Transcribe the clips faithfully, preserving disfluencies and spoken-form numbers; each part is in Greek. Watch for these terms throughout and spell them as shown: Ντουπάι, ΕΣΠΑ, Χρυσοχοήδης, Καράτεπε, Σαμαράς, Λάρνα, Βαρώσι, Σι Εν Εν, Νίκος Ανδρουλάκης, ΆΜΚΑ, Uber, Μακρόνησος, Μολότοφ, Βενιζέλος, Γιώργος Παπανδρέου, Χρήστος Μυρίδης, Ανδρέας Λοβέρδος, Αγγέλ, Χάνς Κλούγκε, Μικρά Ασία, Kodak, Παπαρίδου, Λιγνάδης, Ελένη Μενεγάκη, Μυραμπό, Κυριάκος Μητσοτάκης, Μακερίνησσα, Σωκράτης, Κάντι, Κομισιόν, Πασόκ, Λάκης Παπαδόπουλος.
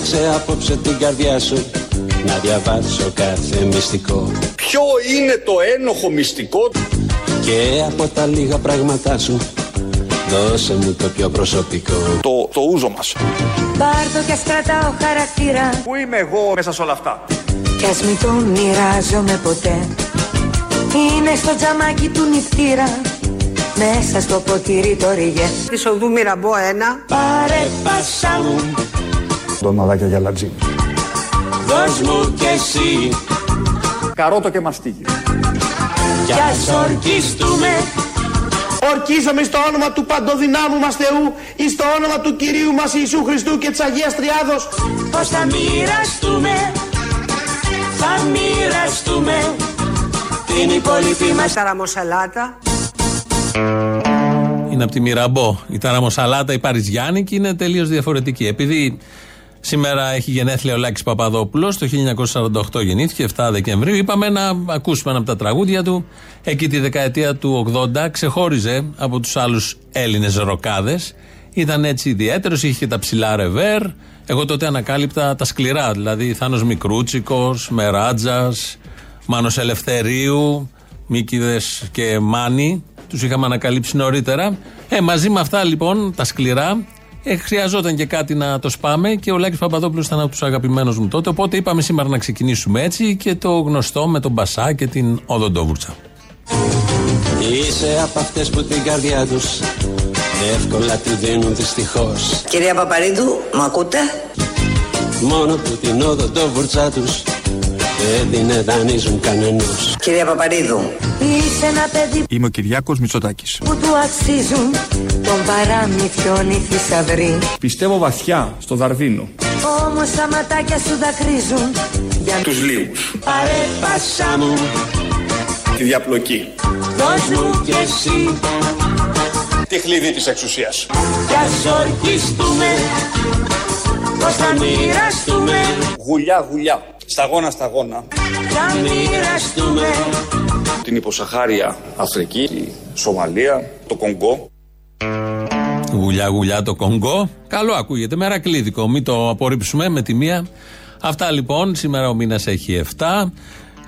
ρίξε απόψε την καρδιά σου να διαβάσω κάθε μυστικό. Ποιο είναι το ένοχο μυστικό? Και από τα λίγα πράγματά σου δώσε μου το πιο προσωπικό. Το, το ούζο μας. Πάρτο κι ας κρατάω χαρακτήρα. Πού είμαι εγώ μέσα σε όλα αυτά? Κι ας μην το μοιράζομαι ποτέ. Είναι στο τζαμάκι του νηπτήρα, μέσα στο ποτήρι το ριγέ. Της οδού Μυραμπό ένα. Πάρε πασά μου ντοναδάκια για λατζίνι. Δώσ' μου κι εσύ καρότο και μαστίγι. Κι ας ορκιστούμε. Ορκίζομαι στο όνομα του παντοδυνάμου μας Θεού, εις το όνομα του Κυρίου μας Ιησού Χριστού και της Αγίας Τριάδος, πως θα μοιραστούμε, θα μοιραστούμε την υπόλοιπη μας ταραμοσαλάτα. Είναι από τη Μυραμπό η ταραμοσαλάτα, η παριζιάνικη είναι τελείως διαφορετική. Επειδή σήμερα έχει γενέθλια ο Λάκης Παπαδόπουλος, το χίλια εννιακόσια σαράντα οκτώ γεννήθηκε, εφτά Δεκεμβρίου. Είπαμε να ακούσουμε ένα από τα τραγούδια του. Εκεί τη δεκαετία του ογδόντα ξεχώριζε από τους άλλους Έλληνες ροκάδες. Ήταν έτσι ιδιαίτερος, είχε και τα ψηλά ρεβέρ. Εγώ τότε ανακάλυπτα τα σκληρά, δηλαδή Θάνος Μικρούτσικος, Μεράτζας, Μάνος Ελευθερίου, Μίκηδες και Μάνη. Τους είχαμε ανακαλύψει νωρίτερα. Ε, μαζί με αυτά λοιπόν τα σκληρά. Ε, χρειαζόταν και κάτι να το σπάμε και ο Λάκης Παπαδόπουλος ήταν από τους αγαπημένους μου τότε, οπότε είπαμε σήμερα να ξεκινήσουμε έτσι και το γνωστό με τον Μπασά και την Οδοντόβουρτσα. Είσαι από αυτές που την καρδιά τους εύκολα τη δίνουν δυστυχώς. Κυρία Παπαρίδου, μ' ακούτε? Μόνο που την Οδοντόβουρτσα τους δεν την δανείζουν κανένας. Κυρία Παπαρίδου, είσαι ένα παιδί. Είμαι ο Κυριάκος Μητσοτάκης. Που του αξίζουν τον παραμυθιόν οι θησαυροί. Πιστεύω βαθιά στο δαρδίνο. Όμως τα ματάκια σου δακρύζουν για τους λίγους. Πάρε πασά μου τη διαπλοκή. Δώσ' μου κι εσύ τη χλίδη της εξουσίας. Κι ας ορκιστούμε πως θα μοιραστούμε. Γουλιά γουλιά, σταγόνα σταγόνα, θα μοιραστούμε την υποσαχάρια Αφρική, τη Σομαλία, το Κονγκό. Γουλιά γουλιά το Κονγκό, καλό ακούγεται, μερακλίδικο, μην το απορρίψουμε με τη μία. Αυτά λοιπόν, σήμερα ο μήνας έχει εφτά.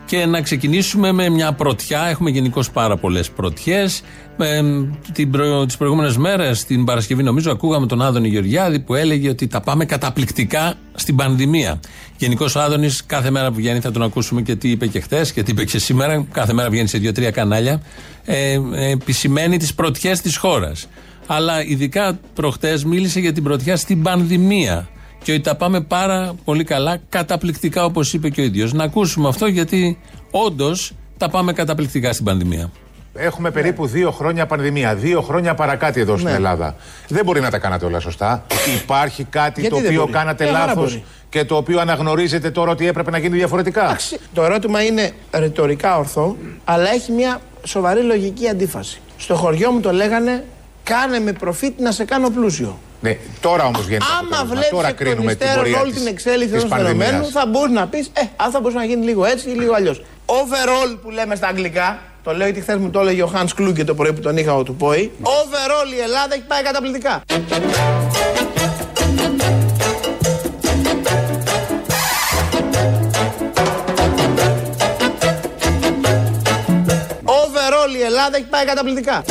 Και να ξεκινήσουμε με μια πρωτιά. Έχουμε γενικώς πάρα πολλές πρωτιές. Ε, προ... Τις προηγούμενες μέρες, την Παρασκευή, νομίζω, ακούγαμε τον Άδωνη Γεωργιάδη που έλεγε ότι τα πάμε καταπληκτικά στην πανδημία. Γενικώς ο Άδωνης, κάθε μέρα που βγαίνει, θα τον ακούσουμε και τι είπε και χθες και τι είπε και σήμερα. Κάθε μέρα βγαίνει σε δύο-τρία κανάλια. Ε, επισημαίνει τις πρωτιές της χώρας. Αλλά ειδικά προχτές μίλησε για την πρωτιά στην πανδημία. Και ότι τα πάμε πάρα πολύ καλά, καταπληκτικά, όπως είπε και ο ίδιος. Να ακούσουμε αυτό, γιατί όντως τα πάμε καταπληκτικά στην πανδημία. Έχουμε περίπου δύο χρόνια πανδημία, δύο χρόνια παρακάτι εδώ στην Ελλάδα. Δεν μπορεί να τα κάνατε όλα σωστά. Υπάρχει κάτι γιατί το οποίο κάνατε λάθος και το οποίο αναγνωρίζετε τώρα ότι έπρεπε να γίνει διαφορετικά? Το ερώτημα είναι ρητορικά ορθό, αλλά έχει μια σοβαρή λογική αντίφαση. Στο χωριό μου το λέγανε, κάνε με προφήτη να σε κάνω πλούσιο. Ναι, τώρα όμως γίνεται αυτό. Άμα βλέπει εκ των υστέρων όλη την εξέλιξη ενός φαινομένου, θα μπορεί να πει: Ε, αν θα μπορούσε να γίνει λίγο έτσι ή λίγο αλλιώς. Overall που λέμε στα αγγλικά, το λέω γιατί χθες μου το έλεγε ο Χάνς Κλούγκε το πρωί που τον είχα ο του Πόη. Overall η Ελλάδα έχει πάει καταπληκτικά. Overall η Ελλάδα έχει πάει καταπληκτικά.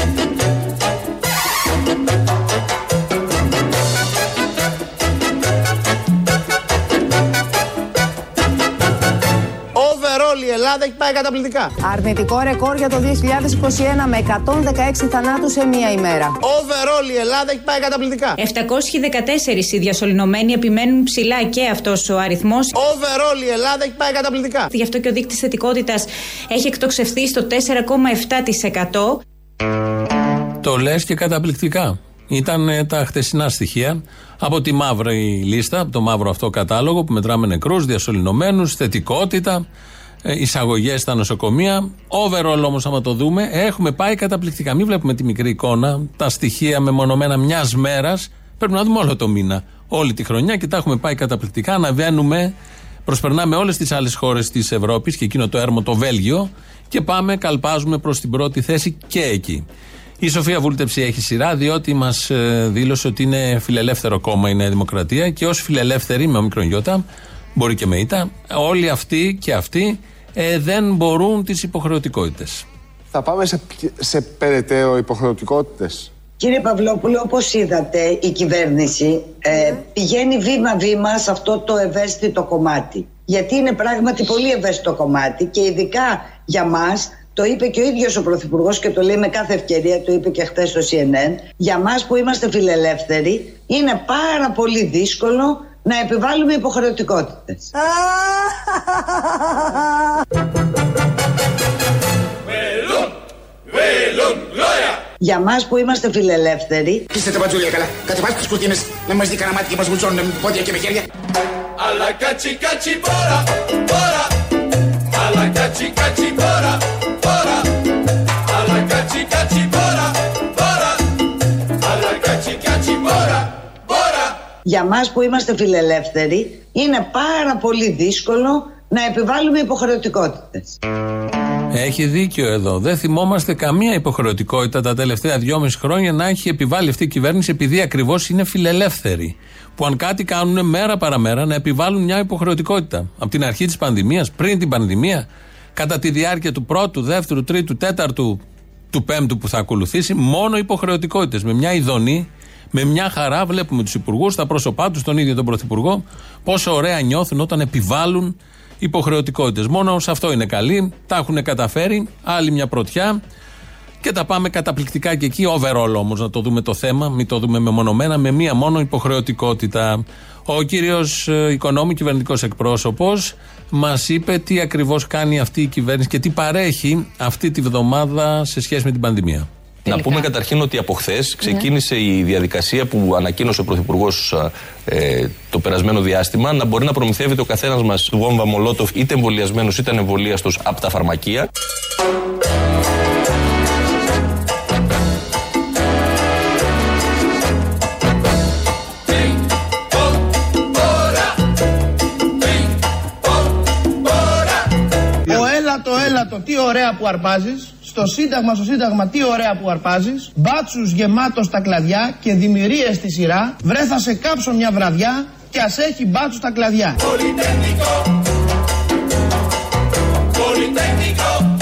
Όλη η Ελλάδα έχει πάει καταπληκτικά. Αρνητικό ρεκόρ για το δύο χιλιάδες είκοσι ένα με εκατόν δεκαέξι θανάτους σε μία ημέρα. Overall η Ελλάδα έχει πάει καταπληκτικά. επτακόσιοι δεκατέσσερις οι διασωληνωμένοι επιμένουν ψηλά και αυτός ο αριθμός. Overall η Ελλάδα έχει πάει καταπληκτικά. Γι' αυτό και ο δείκτης θετικότητας έχει εκτοξευθεί στο τέσσερα κόμμα επτά τοις εκατό. Το λες και καταπληκτικά. Ήταν τα χτεσινά στοιχεία από τη μαύρη λίστα, από το μαύρο αυτό κατάλογο που μετράμε νεκρούς, διασωληνωμένους, θετικότητα, εισαγωγές στα νοσοκομεία. Overall όμως, άμα το δούμε, έχουμε πάει καταπληκτικά. Μην βλέπουμε τη μικρή εικόνα, τα στοιχεία μεμονωμένα μιας μέρας. Πρέπει να δούμε όλο το μήνα, όλη τη χρονιά και τα έχουμε πάει καταπληκτικά. Αναβαίνουμε, προσπερνάμε όλες τις άλλες χώρες της Ευρώπης και εκείνο το έρμο το Βέλγιο και πάμε, καλπάζουμε προς την πρώτη θέση και εκεί. Η Σοφία Βούλτεψη έχει σειρά, διότι μας δήλωσε ότι είναι φιλελεύθερο κόμμα η Νέα Δημοκρατία και ως φιλελεύθερη με μικρόν γιώτα, μπορεί και με ήττα, όλοι αυτοί και αυτοί ε, δεν μπορούν τις υποχρεωτικότητες. Θα πάμε σε, σε περαιτέρω υποχρεωτικότητες. Κύριε Παυλόπουλο, όπως είδατε, η κυβέρνηση ε, πηγαίνει βήμα-βήμα σε αυτό το ευαίσθητο κομμάτι. Γιατί είναι πράγματι πολύ ευαίσθητο κομμάτι και ειδικά για μας. Το είπε και ο ίδιος ο Πρωθυπουργός και το λέει με κάθε ευκαιρία, το είπε και χθες στο Σι Εν Εν. Για μας που είμαστε φιλελεύθεροι, είναι πάρα πολύ δύσκολο να επιβάλλουμε υποχρεωτικότητες. Για μας που είμαστε φιλελεύθεροι. Πείστε τα μπατζούρια καλά. Κατεβάστε τις κουρτίνες. Να μας δει κανένα μάτι και μας γουτσώνουν με πόδια και με χέρια. Αλλά κάτσι κάτσι πόρα, πόρα. Αλλά κάτσι κάτσι πόρα, πόρα. Αλλά κάτσι κάτσι πόρα, πόρα. Αλλά κάτσι κάτσι πόρα, πόρα. Για μας που είμαστε φιλελεύθεροι είναι πάρα πολύ δύσκολο να επιβάλλουμε υποχρεωτικότητες. Έχει δίκιο εδώ. Δεν θυμόμαστε καμία υποχρεωτικότητα τα τελευταία δυόμιση χρόνια να έχει επιβάλει αυτή η κυβέρνηση, επειδή ακριβώς είναι φιλελεύθερη. Που αν κάτι κάνουν μέρα παραμέρα, να επιβάλλουν μια υποχρεωτικότητα. Από την αρχή της πανδημίας, πριν την πανδημία, κατά τη διάρκεια του πρώτου, δεύτερου, τρίτου, τέταρτου, του πέμπτου που θα ακολουθήσει, μόνο υποχρεωτικότητες. Με μια ειδονή, με μια χαρά βλέπουμε τους υπουργούς, τα πρόσωπά τους, τον ίδιο τον Πρωθυπουργό, πόσο ωραία νιώθουν όταν επιβάλλουν υποχρεωτικότητες. Μόνο σε αυτό είναι καλή. Τα έχουν καταφέρει. Άλλη μια πρωτιά. Και τα πάμε καταπληκτικά και εκεί. Overall όμως να το δούμε το θέμα. Μην το δούμε μεμονωμένα. Με μία μόνο υποχρεωτικότητα. Ο κύριος Οικονόμου, κυβερνητικός εκπρόσωπος, μας είπε τι ακριβώς κάνει αυτή η κυβέρνηση και τι παρέχει αυτή τη βδομάδα σε σχέση με την πανδημία. Τελικά. Να πούμε καταρχήν ότι από χθες ξεκίνησε ναι. η διαδικασία που ανακοίνωσε ο Πρωθυπουργός ε, το περασμένο διάστημα, να μπορεί να προμηθεύεται ο καθένας μας βόμβα Μολότοφ, είτε εμβολιασμένος είτε ανεμβολίαστος, από τα φαρμακεία. Ο έλατο, έλατο, τι ωραία που αρπάζεις. Στο Σύνταγμα, στο Σύνταγμα, τι ωραία που αρπάζεις. Μπάτσους γεμάτος τα κλαδιά και δημιουργίες στη σειρά. Βρε, θα σε κάψω μια βραδιά και ας έχει μπάτσους τα κλαδιά. Πολυτεχνικό. Πολυτεχνικό.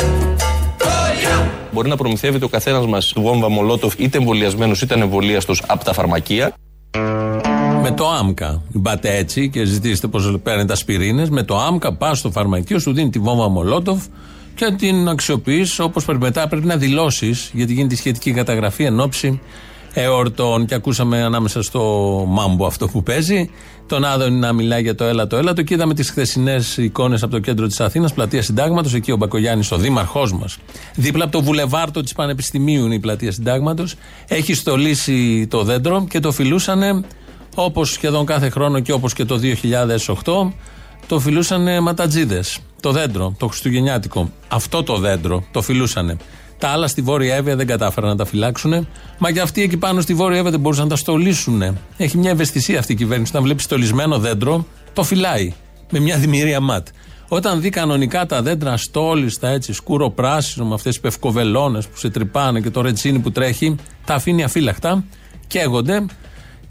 Μπορεί να προμηθεύεται ο καθένας μας βόμβα Μολότοφ, είτε εμβολιασμένος είτε ανεμβολίαστος, από τα φαρμακεία. Με το ΆΜΚΑ. Μπάτε έτσι και ζητήστε πώς παίρνετε τα ασπιρίνες. Με το ΆΜΚΑ πας στο φαρμακείο, σου δίνει τη βόμβα Μολότοφ. Και την αξιοποιείς όπως πρέπει. Μετά πρέπει να δηλώσεις, γιατί γίνεται η σχετική καταγραφή εν ώψη εορτών. Και ακούσαμε ανάμεσα στο μάμπο αυτό που παίζει, τον Άδωνη να μιλάει για το έλατο έλατο. Και είδαμε τις χθεσινές εικόνες από το κέντρο της Αθήνας, πλατεία Συντάγματος. Εκεί ο Μπακογιάννης, ο δήμαρχός μας, δίπλα από το βουλεβάρτο της Πανεπιστημίου, είναι η πλατεία Συντάγματος. Έχει στολίσει το δέντρο και το φιλούσανε όπως σχεδόν κάθε χρόνο και όπως και το δύο χιλιάδες οκτώ. Το φιλούσανε ματατζίδες. Το δέντρο, το χριστουγεννιάτικο. Αυτό το δέντρο το φιλούσανε. Τα άλλα στη Βόρεια Εύβοια δεν κατάφεραν να τα φυλάξουν. Μα και αυτοί εκεί πάνω στη Βόρεια Εύβοια δεν μπορούσαν να τα στολίσουν. Έχει μια ευαισθησία αυτή η κυβέρνηση. Όταν βλέπει στολισμένο δέντρο, το φυλάει. Με μια δημιουργία ματ. Όταν δει κανονικά τα δέντρα στόλιστα, έτσι σκούρο πράσινο, με αυτές τις πευκοβελώνες που σε τρυπάνε και το ρετσίνι που τρέχει, τα αφήνει αφύλακτα, καίγονται.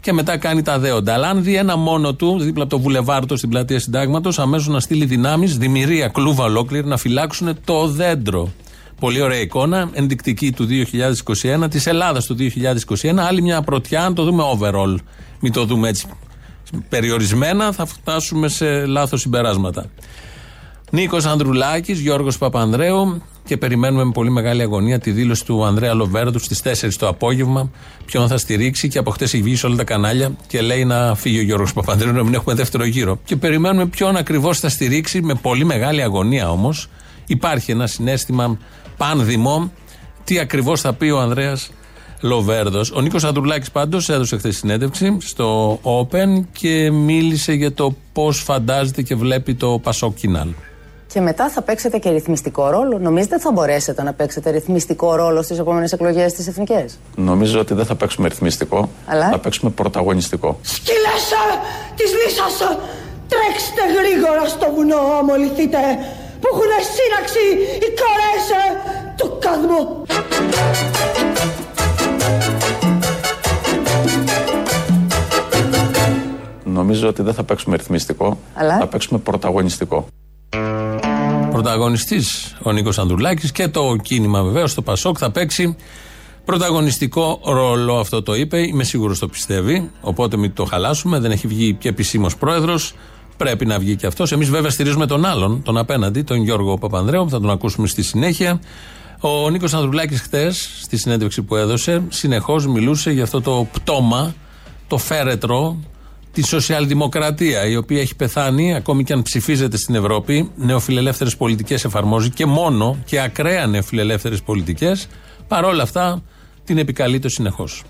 Και μετά κάνει τα δέοντα. Αλλά αν δει ένα μόνο του, δίπλα από το βουλεβάρτο στην πλατεία Συντάγματος, αμέσως να στείλει δυνάμεις, δημιουργία, κλούβα ολόκληρη, να φυλάξουν το δέντρο. Πολύ ωραία εικόνα, ενδεικτική του δύο χιλιάδες είκοσι ένα, της Ελλάδας του δύο χιλιάδες είκοσι ένα. Άλλη μια πρωτιά, αν το δούμε overall, μην το δούμε έτσι περιορισμένα, θα φτάσουμε σε λάθος συμπεράσματα. Νίκος Ανδρουλάκης, Γιώργος Παπανδρέου, και περιμένουμε με πολύ μεγάλη αγωνία τη δήλωση του Ανδρέα Λοβέρδου στις τέσσερις το απόγευμα, ποιον θα στηρίξει. Και από χτες έχει βγει σε όλα τα κανάλια και λέει να φύγει ο Γιώργος Παπανδρέου, να μην έχουμε δεύτερο γύρο. Και περιμένουμε ποιον ακριβώς θα στηρίξει, με πολύ μεγάλη αγωνία όμως. Υπάρχει ένα συναίσθημα πάνδημο, τι ακριβώς θα πει ο Ανδρέας Λοβέρδος. Ο Νίκος Ανδρουλάκης πάντως έδωσε χθες συνέντευξη στο Open και μίλησε για το πώς φαντάζεται και βλέπει το Πασόκ Κινάλ. Και μετά θα παίξετε και ρυθμιστικό ρόλο. Νομίζετε ότι θα μπορέσετε να παίξετε ρυθμιστικό ρόλο στις επόμενες εκλογές τις εθνικές? Νομίζω ότι δεν θα παίξουμε ρυθμιστικό. Αλλά... θα παίξουμε πρωταγωνιστικό. Σκύλες της λύσας, τρέξτε γρήγορα στο βουνό, αμολυθείτε, που έχουν σύναξη οι κορές του καδμού. Νομίζω ότι δεν θα παίξουμε ρυθμιστικό, αλλά θα παίξουμε πρωταγωνιστικό. Πρωταγωνιστής ο Νίκος Ανδρουλάκης και το κίνημα βεβαίως το Πασόκ θα παίξει πρωταγωνιστικό ρόλο. Αυτό το είπε, είμαι σίγουρος το πιστεύει, οπότε μην το χαλάσουμε. Δεν έχει βγει και επισήμως πρόεδρος, πρέπει να βγει και αυτός. Εμείς βέβαια στηρίζουμε τον άλλον, τον απέναντι, τον Γιώργο Παπανδρέου, που θα τον ακούσουμε στη συνέχεια. Ο Νίκος Ανδρουλάκης χτες, στη συνέντευξη που έδωσε, συνεχώς μιλούσε για αυτό το πτώμα, το φέρετρο, τη σοσιαλδημοκρατία, η οποία έχει πεθάνει, ακόμη και αν ψηφίζεται στην Ευρώπη. Νεοφιλελεύθερες πολιτικές εφαρμόζει και μόνο, και ακραία νεοφιλελεύθερες πολιτικές. Παρόλα αυτά, την επικαλείται συνεχώς.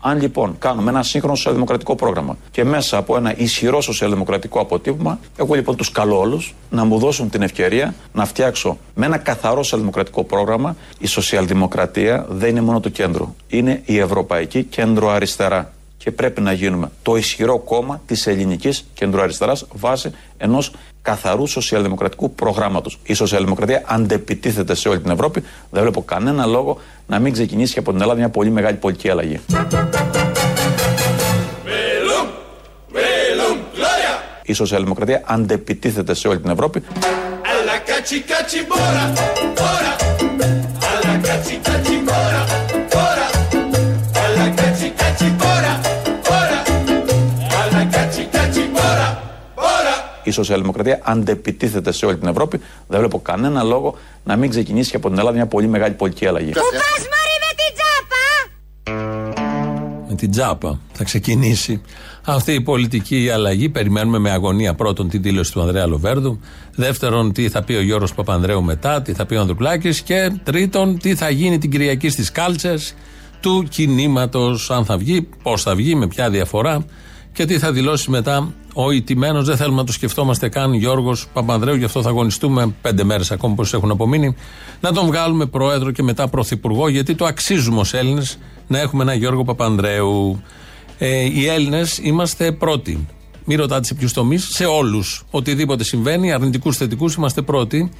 Αν λοιπόν κάνουμε ένα σύγχρονο σοσιαλδημοκρατικό πρόγραμμα και μέσα από ένα ισχυρό σοσιαλδημοκρατικό αποτύπωμα, εγώ λοιπόν τους καλώ όλους να μου δώσουν την ευκαιρία να φτιάξω με ένα καθαρό σοσιαλδημοκρατικό πρόγραμμα. Η σοσιαλδημοκρατία δεν είναι μόνο το κέντρο, είναι η ευρωπαϊκή κέντρο-αριστερά. Και πρέπει να γίνουμε το ισχυρό κόμμα της ελληνικής κεντροαριστεράς βάσει ενός καθαρού σοσιαλδημοκρατικού προγράμματος. Η σοσιαλδημοκρατία αντεπιτίθεται σε όλη την Ευρώπη. Δεν βλέπω κανένα λόγο να μην ξεκινήσει και από την Ελλάδα μια πολύ μεγάλη πολιτική αλλαγή. Μελούμ, μελούμ, η σοσιαλδημοκρατία αντεπιτίθεται σε όλη την Ευρώπη. Αλλά κάτσι, κάτσι, μπόρα, μπόρα. Αλλά κάτσι, κάτσι, μπόρα. Η σοσιαλδημοκρατία αντεπιτίθεται σε όλη την Ευρώπη. Δεν βλέπω κανένα λόγο να μην ξεκινήσει και από την Ελλάδα μια πολύ μεγάλη πολιτική αλλαγή. Που πας μωρή με την τζάπα! Με την τζάπα θα ξεκινήσει αυτή η πολιτική αλλαγή. Περιμένουμε με αγωνία πρώτον την δήλωση του Ανδρέα Λοβέρδου. Δεύτερον, τι θα πει ο Γιώργος Παπανδρέου μετά, τι θα πει ο Ανδρουλάκης. Και τρίτον, τι θα γίνει την Κυριακή στις κάλτσες του κινήματος. Αν θα βγει, πώς θα βγει, με ποια διαφορά. Και τι θα δηλώσει μετά ο ηττημένος, δεν θέλουμε να το σκεφτόμαστε καν, Γιώργος Παπανδρέου, γι' αυτό θα αγωνιστούμε πέντε μέρες ακόμα που έχουν απομείνει, να τον βγάλουμε πρόεδρο και μετά πρωθυπουργό, γιατί το αξίζουμε ως Έλληνες να έχουμε ένα Γιώργο Παπανδρέου. Ε, οι Έλληνες είμαστε πρώτοι. Μην ρωτάτε σε ποιους τομείς, σε όλους. Οτιδήποτε συμβαίνει, αρνητικούς, θετικούς, είμαστε πρώτοι.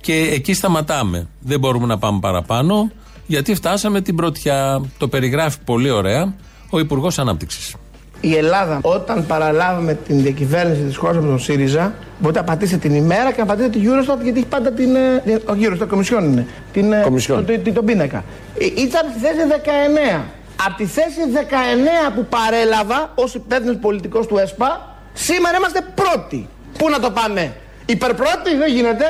Και εκεί σταματάμε. Δεν μπορούμε να πάμε παραπάνω, γιατί φτάσαμε την πρωτιά. Το περιγράφει πολύ ωραία ο Υπουργός Ανάπτυξης. Η Ελλάδα, όταν παραλάβαμε την διακυβέρνηση της χώρας με τον ΣΥΡΙΖΑ, μπορείτε να πατήσετε την ημέρα και να πατήσετε την Eurostat, γιατί έχει πάντα την. Όχι, Eurostat, Κομισιόν είναι. Την. Κομισιόν. Το, το, τον πίνακα. Ήταν στη θέση δεκαεννέα. Από τη θέση δεκαεννέα που παρέλαβα ως υπεύθυνος πολιτικός του ΕΣΠΑ, σήμερα είμαστε πρώτοι. Πού να το πάμε, υπερπρώτοι, δεν γίνεται.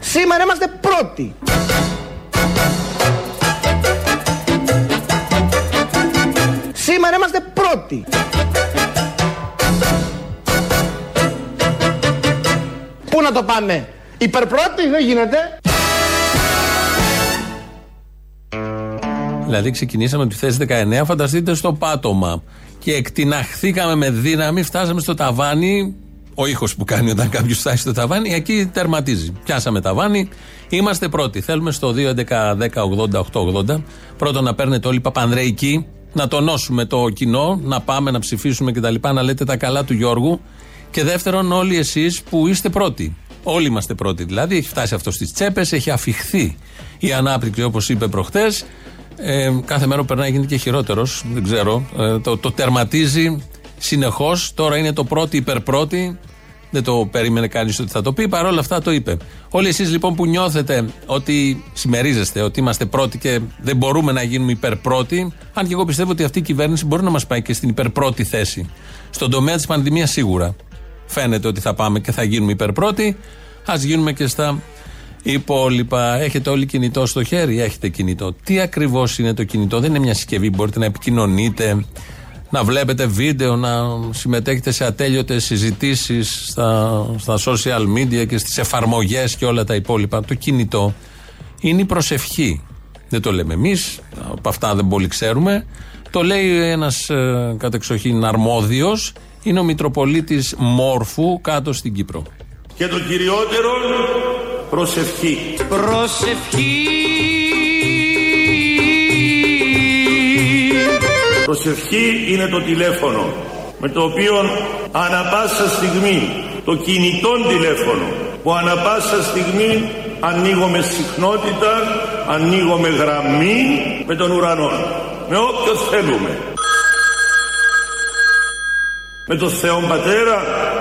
Σήμερα είμαστε πρώτοι. Σήμερα είμαστε πρώτοι. Πού να το πάμε, υπερπρώτοι, δεν γίνεται. Δηλαδή ξεκινήσαμε τη θέση δεκαεννέα, φανταστείτε στο πάτωμα. Και εκτιναχθήκαμε με δύναμη, φτάσαμε στο ταβάνι. Ο ήχος που κάνει όταν κάποιος φτάσει στο ταβάνι, εκεί τερματίζει. Πιάσαμε ταβάνι, είμαστε πρώτοι. Θέλουμε στο δύο έντεκα δέκα ογδόντα οκτακόσια ογδόντα πρώτον να παίρνετε όλοι παπανδρεϊκοί, να τονώσουμε το κοινό, να πάμε να ψηφίσουμε κτλ. Να λέτε τα καλά του Γιώργου. Και δεύτερον, όλοι εσείς που είστε πρώτοι. Όλοι είμαστε πρώτοι δηλαδή. Έχει φτάσει αυτό στις τσέπες, έχει αφιχθεί η ανάπτυξη όπως είπε προχτές. Ε, κάθε μέρα που περνάει γίνεται και χειρότερος. Δεν ξέρω. Ε, το, το τερματίζει. Συνεχώς, τώρα είναι το πρώτο υπερπρώτη, δεν το περίμενε κανείς ότι θα το πει, παρόλα αυτά το είπε. Όλοι εσείς λοιπόν που νιώθετε ότι συμμερίζεστε, ότι είμαστε πρώτοι και δεν μπορούμε να γίνουμε υπερπρώτη, αν και εγώ πιστεύω ότι αυτή η κυβέρνηση μπορεί να μας πάει και στην υπερπρώτη θέση. Στον τομέα της πανδημίας σίγουρα φαίνεται ότι θα πάμε και θα γίνουμε υπερπρώτη, ας γίνουμε και στα υπόλοιπα. Έχετε όλοι κινητό στο χέρι, έχετε κινητό. Τι ακριβώς είναι το κινητό, δεν είναι μια συσκευή που μπορείτε να επικοινωνείτε, να βλέπετε βίντεο, να συμμετέχετε σε ατέλειωτες συζητήσεις στα, στα social media και στις εφαρμογές και όλα τα υπόλοιπα. Το κινητό είναι η προσευχή. Δεν το λέμε εμείς, από αυτά δεν πολύ ξέρουμε. Το λέει ένας ε, κατεξοχήν αρμόδιος, είναι ο Μητροπολίτης Μόρφου κάτω στην Κύπρο. Και το κυριότερο, προσευχή. Προσευχή. Προσευχή είναι το τηλέφωνο με το οποίο ανα πάσα στιγμή, το κινητό τηλέφωνο που ανα πάσα στιγμή ανοίγουμε συχνότητα, ανοίγουμε γραμμή με τον ουρανό. Με όποιο θέλουμε. Με τον Θεό Πατέρα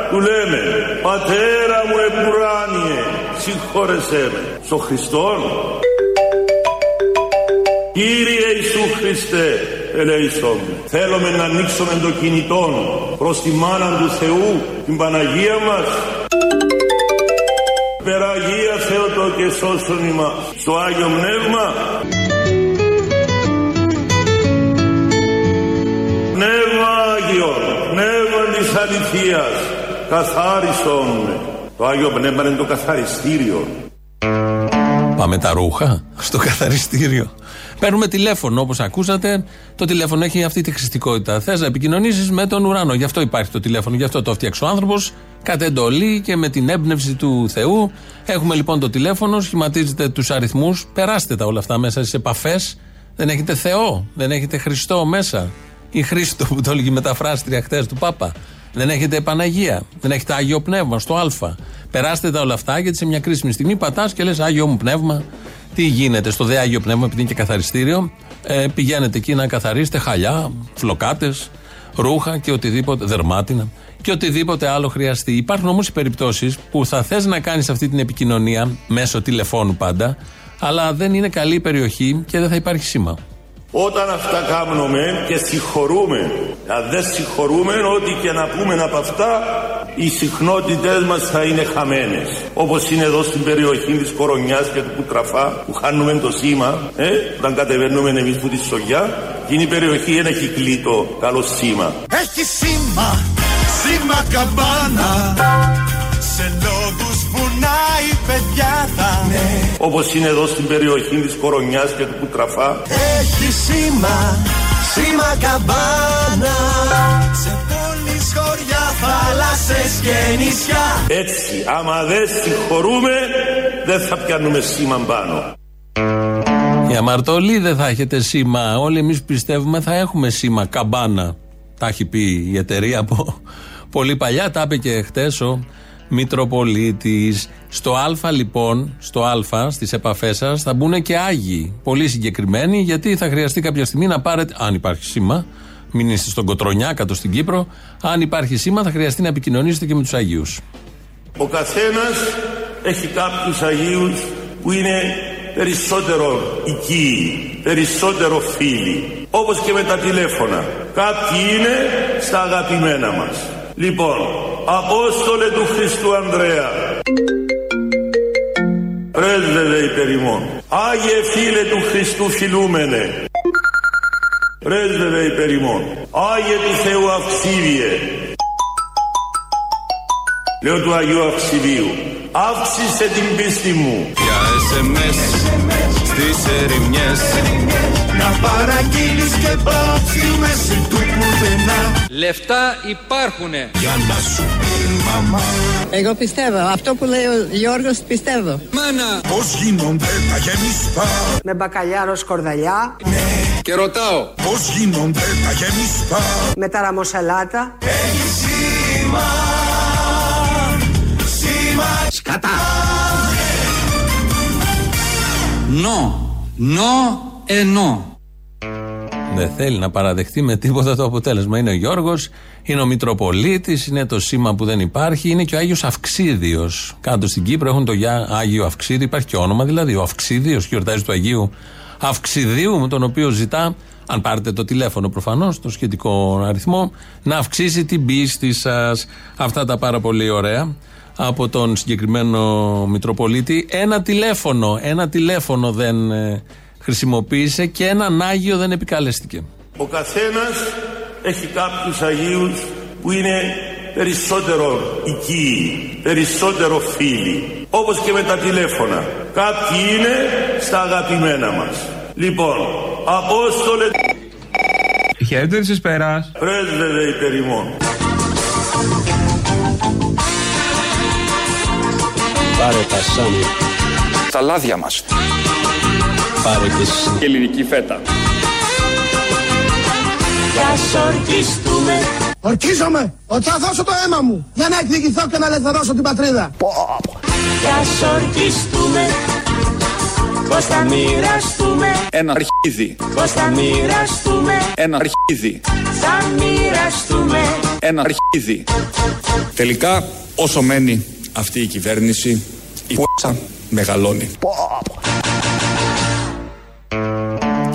του λέμε «Πατέρα μου επουράνιε, συγχώρεσέ με». Στο Χριστόν. Κύριε Ιησού Χριστέ, ελέησον με. Θέλουμε να ανοίξουμε το κινητό προς τη μάνα του Θεού, την Παναγία μας. Περαγία Θεότο και σώσον ημάς στο Άγιο Πνεύμα. Πνεύμα Άγιο, Πνεύμα της αληθείας, καθάρισον με. Το Άγιο Πνεύμα είναι το καθαριστήριο. Πάμε τα ρούχα στο καθαριστήριο. Παίρνουμε τηλέφωνο, όπως ακούσατε. Το τηλέφωνο έχει αυτή τη χρηστικότητα. Θες να επικοινωνήσεις με τον ουρανό. Γι' αυτό υπάρχει το τηλέφωνο, γι' αυτό το έφτιαξε ο άνθρωπος. Κατ' εντολή και με την έμπνευση του Θεού. Έχουμε λοιπόν το τηλέφωνο, σχηματίζετε τους αριθμούς. Περάστε τα όλα αυτά μέσα στις επαφές. Δεν έχετε Θεό, δεν έχετε Χριστό μέσα. Ή Χρήστο που το έλεγε η μεταφράστρια χτες του Πάπα. Δεν έχετε Παναγία, δεν έχετε Άγιο Πνεύμα στο Α. Περάστε τα όλα αυτά, γιατί σε μια κρίσιμη στιγμή πατάς και λες Άγιο μου Πνεύμα. Τι γίνεται στο δε Άγιο Πνεύμα, επειδή είναι και καθαριστήριο, ε, πηγαίνετε εκεί να καθαρίσετε χαλιά, φλοκάτες, ρούχα και οτιδήποτε, δερμάτινα και οτιδήποτε άλλο χρειαστεί. Υπάρχουν όμως οι περιπτώσεις που θα θες να κάνεις αυτή την επικοινωνία μέσω τηλεφώνου πάντα, αλλά δεν είναι καλή η περιοχή και δεν θα υπάρχει σήμα. Όταν αυτά κάνουμε και συγχωρούμε, αν δεν συγχωρούμε, ό,τι και να πούμε από αυτά, οι συχνότητες μας θα είναι χαμένες. Όπως είναι εδώ στην περιοχή της Κορονιάς και του Κουτραφά, που χάνουμε το σήμα, ε, όταν κατεβαίνουμε εμείς που τη Σογιά, είναι η περιοχή δεν έχει κλείτο καλό σήμα. Έχει σήμα, σήμα καμπάνα, σε λόγους βουνάει παιδιά θα ναι. Όπως είναι εδώ στην περιοχή της Κορονιάς και του Κουτραφά. Έχει σήμα, σήμα καμπάνα, σε πόλεις, χωριά, θάλασσες και νησιά. Έτσι, άμα δεν συγχωρούμε, δεν θα πιάνουμε σήμα πάνω. Οι αμαρτωλοί δεν θα έχετε σήμα. Όλοι εμείς πιστεύουμε θα έχουμε σήμα καμπάνα. Τα έχει πει η εταιρεία από πολύ παλιά, τα είπε και χτες ο Μητροπολίτης. Στο Α λοιπόν, στο Α, στις επαφές σας θα μπουν και Άγιοι, πολύ συγκεκριμένοι, γιατί θα χρειαστεί κάποια στιγμή να πάρετε, αν υπάρχει σήμα, μην είστε στον Κοτρονιά, κάτω στην Κύπρο, αν υπάρχει σήμα θα χρειαστεί να επικοινωνήσετε και με τους Αγίους. Ο καθένας έχει κάποιους Αγίους που είναι περισσότερο οικείοι, περισσότερο φίλοι, όπως και με τα τηλέφωνα. Κάποιοι είναι στα αγαπημένα μας. Λοιπόν, Απόστολε του Χριστού Ανδρέα, πρέσβευε υπερ ημών. Άγιε φίλε του Χριστού φιλούμενε, πρέσβευε υπερ ημών. Άγιε του Θεού αυξήβιε, λέω του Αγίου Αυξηβίου, αύξησε την πίστη μου. Για ες εμ ες στις ερημιές να παραγγείλεις και πάψει μέση του πουθενά. Λεφτά υπάρχουνε για να σου πει μαμά. Εγώ πιστεύω, αυτό που λέει ο Γιώργος πιστεύω. Μάνα, πώς γίνονται τα γεμιστά με μπακαλιάρο σκορδαλιά. Ναι. Και ρωτάω, πώς γίνονται τα γεμιστά με τα ραμοσαλάτα. Έχει σήμα, σήμα σκατά. Νο, νο, ενώ. Δεν θέλει να παραδεχτεί με τίποτα το αποτέλεσμα. Είναι ο Γιώργος, είναι ο Μητροπολίτης, είναι το σήμα που δεν υπάρχει, είναι και ο Άγιος Αυξίδιος. Κάτω στην Κύπρο έχουν το Άγιο Αυξίδιο, υπάρχει και όνομα δηλαδή. Ο Αυξίδιος γιορτάζει του Αγίου Αυξιδίου, με τον οποίο ζητά, αν πάρετε το τηλέφωνο προφανώς, το σχετικό αριθμό, να αυξήσει την πίστη σας. Αυτά τα πάρα πολύ ωραία από τον συγκεκριμένο Μητροπολίτη. Ένα τηλέφωνο, ένα τηλέφωνο δεν χρησιμοποίησε και έναν Άγιο δεν επικαλέστηκε. Ο καθένας έχει κάποιους Αγίους που είναι περισσότερο οικείοι, περισσότερο φίλοι, όπως και με τα τηλέφωνα. Κάποιοι είναι στα αγαπημένα μας. Λοιπόν, Απόστολε... Χαίρετε της εσπέρας. Πρέσβευε υπερ ημών. Πάρε τα σάνια, τα λάδια μας. Πάρε και εσύ. Και ελληνική φέτα. Θα σ' ορκιστούμε. Ορκίζομαι ότι θα δώσω το αίμα μου για να εκδικηθώ και να ελευθερώσω την πατρίδα. Θα σ' ορκιστούμε. Πώς θα μοιραστούμε ένα αρχίδι. Πώς θα μοιραστούμε ένα αρχίδι. Θα μοιραστούμε ένα αρχίδι. Τελικά όσο μένει αυτή η κυβέρνηση, η π***α μεγαλώνει.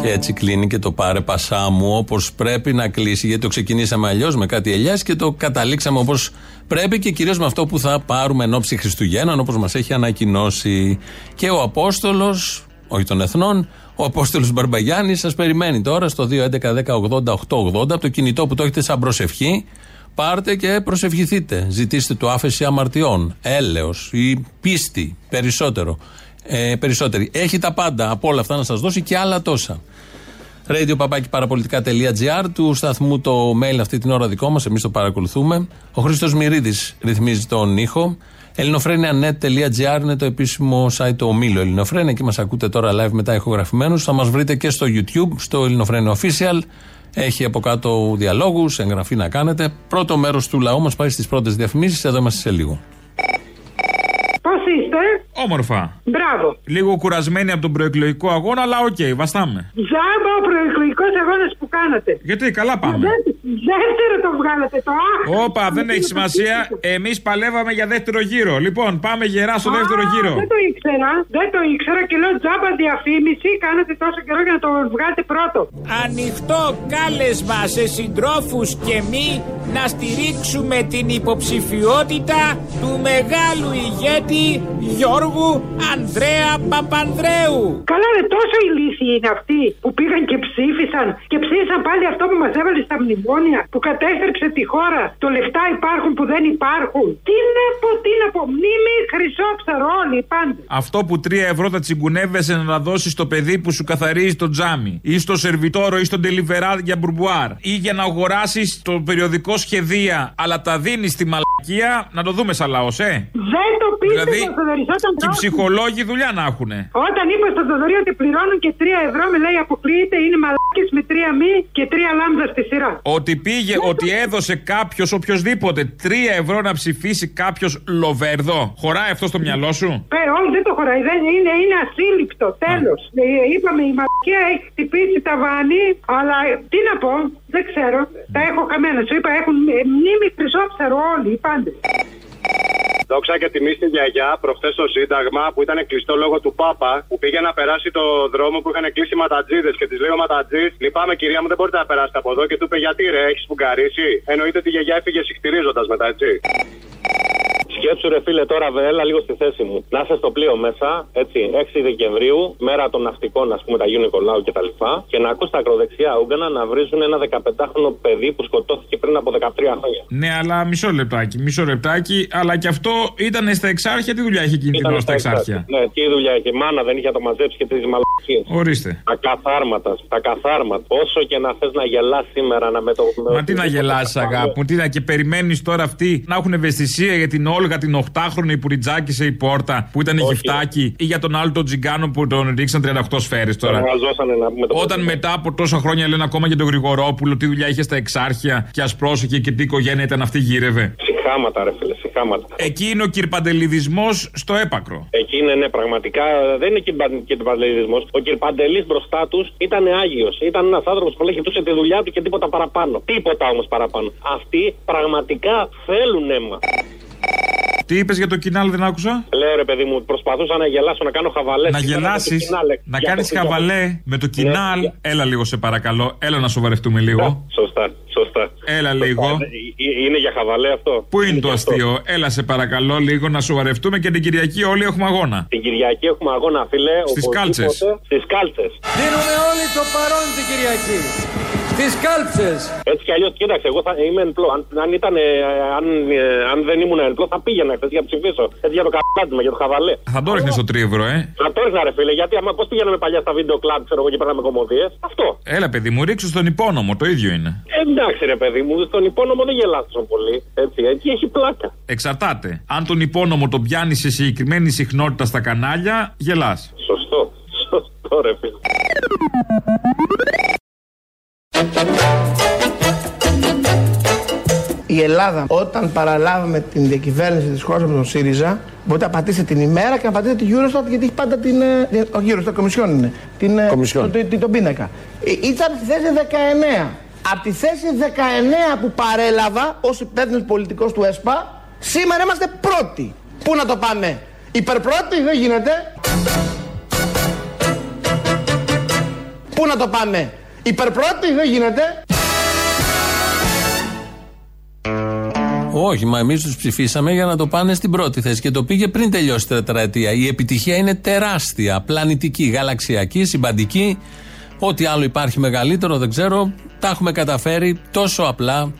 Και έτσι κλείνει και το Πάρε Πασά μου, όπως πρέπει να κλείσει, γιατί το ξεκινήσαμε αλλιώς με κάτι ελιάς και το καταλήξαμε όπως πρέπει και κυρίως με αυτό που θα πάρουμε εν ώψη Χριστουγέννων, όπως μας έχει ανακοινώσει. Και ο Απόστολος, όχι των Εθνών, ο Απόστολος Μπαρμπαγιάννης σας περιμένει τώρα στο δύο έντεκα δέκα ογδόντα οκτακόσια ογδόντα από το κινητό που το έχετε σαν προσευχή. Πάρτε και προσευχηθείτε. Ζητήστε του άφεση αμαρτιών, έλεος ή πίστη περισσότερο. Ε, περισσότεροι. Έχει τα πάντα από όλα αυτά να σας δώσει και άλλα τόσα. radio παπάκι παραπολιτικά τελεία τζι άρ του σταθμού το mail αυτή την ώρα δικό μας, εμείς το παρακολουθούμε. Ο Χρήστος Μυρίδης ρυθμίζει τον ήχο. ελληνοφρένια τελεία νετ τελεία τζι άρ είναι το επίσημο site του ομίλου Ελληνοφρένια και μας ακούτε τώρα live μετά ηχογραφημένους. Θα μας βρείτε και στο YouTube, στο Ελληνοφρένια Official. Έχει από κάτω διαλόγους, εγγραφή να κάνετε. Πρώτο μέρος του λαού μας πάει στις πρώτες διαφημίσεις. Εδώ είμαστε σε λίγο. Είστε. Όμορφα. Μπράβο. Λίγο κουρασμένοι από τον προεκλογικό αγώνα, αλλά οκ, okay, βαστάμε. Τζάμπα ο προεκλογικός αγώνας που κάνατε. Γιατί, καλά πάμε. Δεύτερο το βγάλατε το άχ. Όπα, δεν έχει σημασία. Εμείς παλεύαμε για δεύτερο γύρο. Λοιπόν, πάμε γερά στο Α, δεύτερο γύρο. Δεν το ήξερα. Δεν το ήξερα και λέω τζάμπα διαφήμιση. Κάνατε τόσο καιρό για να το βγάλετε πρώτο. Ανοιχτό κάλεσμα σε συντρόφους και μη να στηρίξουμε την υποψηφιότητα του μεγάλου ηγέτη Γιώργου Ανδρέα Παπανδρέου. Καλά ρε, τόσο ηλίθιοι είναι αυτοί που πήγαν και ψήφισαν και ψήφισαν πάλι αυτό που μας έβαλε στα μνημόνια, που κατέστρεψε τη χώρα. Το λεφτά υπάρχουν που δεν υπάρχουν. Τι να πω, τι να πω, μνήμη χρυσόψαρο όλοι πάντα. Αυτό που τρία ευρώ θα τσιγκουνεύεσαι να δώσεις στο παιδί που σου καθαρίζει το τζάμι ή στο σερβιτόρο ή στον τελιβερά για μπουρμπουάρ ή για να αγοράσεις το περιοδικό Σχεδία, αλλά τα δίνεις στη μαλακία, να το δούμε σαν λαός, ε. Δεν το πίστευα. Και οι ψυχολόγοι δουλειά να έχουνε. Όταν είπα στον Θοδωρή ότι πληρώνουν και τρία ευρώ, με λέει αποκλείεται, είναι μαλάκες με τρία μη και τρία λάμδα στη σειρά. Ότι πήγε, ότι έδωσε κάποιος, οποιοδήποτε, τρία ευρώ να ψηφίσει κάποιος Λοβέρδο. Χωράει αυτό στο μυαλό σου. Ε, όχι, δεν το χωράει. Δεν είναι, είναι ασύλληπτο. Τέλος. Ε, είπαμε η μαλακία έχει χτυπήσει τα βάνη, αλλά τι να πω, δεν ξέρω. Τα έχω χαμένα. Σου είπα, έχουν μνήμη χρυσόψαρο όλοι οι πάντες. Δόξα και τιμή στην γιαγιά, προχθές στο Σύνταγμα που ήταν κλειστό λόγω του Πάπα, που πήγε να περάσει το δρόμο που είχαν κλείσει οι ματατζίδες και της λέει ο ματατζής: λυπάμαι κυρία μου, δεν μπορείτε να περάσετε από εδώ. Και του είπε: γιατί ρε, έχεις μπουγκαρίσει. Εννοείται ότι η γιαγιά έφυγε συχτηρίζοντας μετά, έτσι. Σκέψου ρε φίλε τώρα, Βέλα, λίγο στη θέση μου. Να είσαι στο πλοίο μέσα, έτσι, έξι Δεκεμβρίου, μέρα των ναυτικών, ας πούμε, τα Αγίου Νικολάου κτλ. Και, και να ακούς τα ακροδεξιά Ούγκανα να βρίζουν ένα δεκαπεντάχρονο παιδί που σκοτώθηκε πριν από δεκατρία χρόνια. Ναι, αλλά μισό λεπτάκι, μισό λεπτάκι, αλλά και αυτό ήταν στα εξάρχεια. Τι δουλειά είχε κινδυνό στα εξάρχεια. Ναι, τι δουλειά είχε. Μάνα δεν είχε να το μαζέψει και τις μαλακίες. Ορίστε. Τα καθάρματα, τα καθάρματα. Όσο και να θες να γελάς σήμερα, να με το. Μα με... τι να γελάς, αγάπη μου, τι να και περιμένεις τώρα αυτοί να έχουν ευαισθησία για την όλη. Για την οχτάχρονη που ριτζάκησε η πόρτα που ήταν γυφτάκι, ή για τον άλλο τον τζιγκάνο που τον ρίξαν τριάντα οκτώ σφαίρες τώρα. Όταν μετά από τόσα χρόνια λένε ακόμα για τον Γρηγορόπουλο τι δουλειά είχε στα εξάρχεια και ας πρόσεχε και τι οικογένεια ήταν αυτή γύρευε. Συχάματα, ρε φίλε, συχάματα. Εκεί είναι ο κυρπαντελιδισμός στο έπακρο. Εκεί είναι, ναι, πραγματικά δεν είναι κυρπαντελιδισμός. Ο κυρπαντελής μπροστά τους ήταν άγιος. Ήταν ένας άνθρωπος που λέχτουσε τη δουλειά του και τίποτα παραπάνω. Τίποτα όμως παραπάνω. Αυτοί πραγματικά θέλουν αίμα. Τι είπες για το κοινάλ, δεν άκουσα. Λέω ρε παιδί μου, προσπαθούσα να γελάσω, να κάνω χαβαλέ. Να γελάσεις, να κάνεις χαβαλέ με το κοινάλ. Ναι. Έλα λίγο σε παρακαλώ, έλα να σοβαρευτούμε λίγο. Σωστά, σωστά. Έλα σωστά. Λίγο. Είναι για χαβαλέ αυτό. Πού είναι, είναι το αστείο, αυτό. Έλα σε παρακαλώ λίγο να σοβαρευτούμε και την Κυριακή όλοι έχουμε αγώνα. Την Κυριακή έχουμε αγώνα, φίλε. Στις κάλτσες. Στις κάλτσες. Δίνουμε όλοι το παρόν την Κυριακή. Τις κάλψες. Έτσι κι αλλιώς, κοίταξε, εγώ θα είμαι ενπλό. Αν, αν, ήταν, ε, αν, ε, αν δεν ήμουν ενπλό, θα πήγαινα χθες για να ψηφίσω. Έτσι για το καπάντημα, για το χαβαλέ. Θα το ρίχνες το τρία ευρώ, ε. Θα το ρίχνα, ρε φίλε, γιατί άμα πώς πηγαίναμε παλιά στα βίντεο κλαμπ, ξέρω εγώ, και παίρναμε κομμωδίες. Αυτό. Έλα, παιδί μου, ρίξου στον υπόνομο, το ίδιο είναι. Ε, εντάξει, ρε παιδί μου, στον υπόνομο δεν γελάς τόσο πολύ. Έτσι, εκεί έχει πλάκα. Εξαρτάται. Αν τον υπόνομο τον πιάνει σε συγκεκριμένη συχνότητα στα κανάλια, γελάς. Σωστό. Σωστό, ρε φίλε. Η Ελλάδα Ελλάδα, όταν παραλάβαμε την διακυβέρνηση της χώρας με τον ΣΥΡΙΖΑ, μπορείτε να πατήσετε την ημέρα και να πατήσετε τη Eurostat, γιατί έχει πάντα την. Όχι, Eurostat, Κομισιόν είναι. Την. Κομισιόν. Το, το, τον πίνακα. Ήταν στη θέση δεκαεννέα. Από τη θέση δεκαεννέα που παρέλαβα ως υπεύθυνος πολιτικός του ΕΣΠΑ, σήμερα είμαστε πρώτοι. Πού να το πάμε, υπερπρώτοι, δεν γίνεται. Πού να το πάμε, υπερπρώτοι, δεν γίνεται. Όχι, μα εμείς τους ψηφίσαμε για να το πάνε στην πρώτη θέση και το πήγε πριν τελειώσει η τετραετία. Η επιτυχία είναι τεράστια, πλανητική, γαλαξιακή, συμπαντική. Ό,τι άλλο υπάρχει μεγαλύτερο δεν ξέρω. Τα έχουμε καταφέρει τόσο απλά,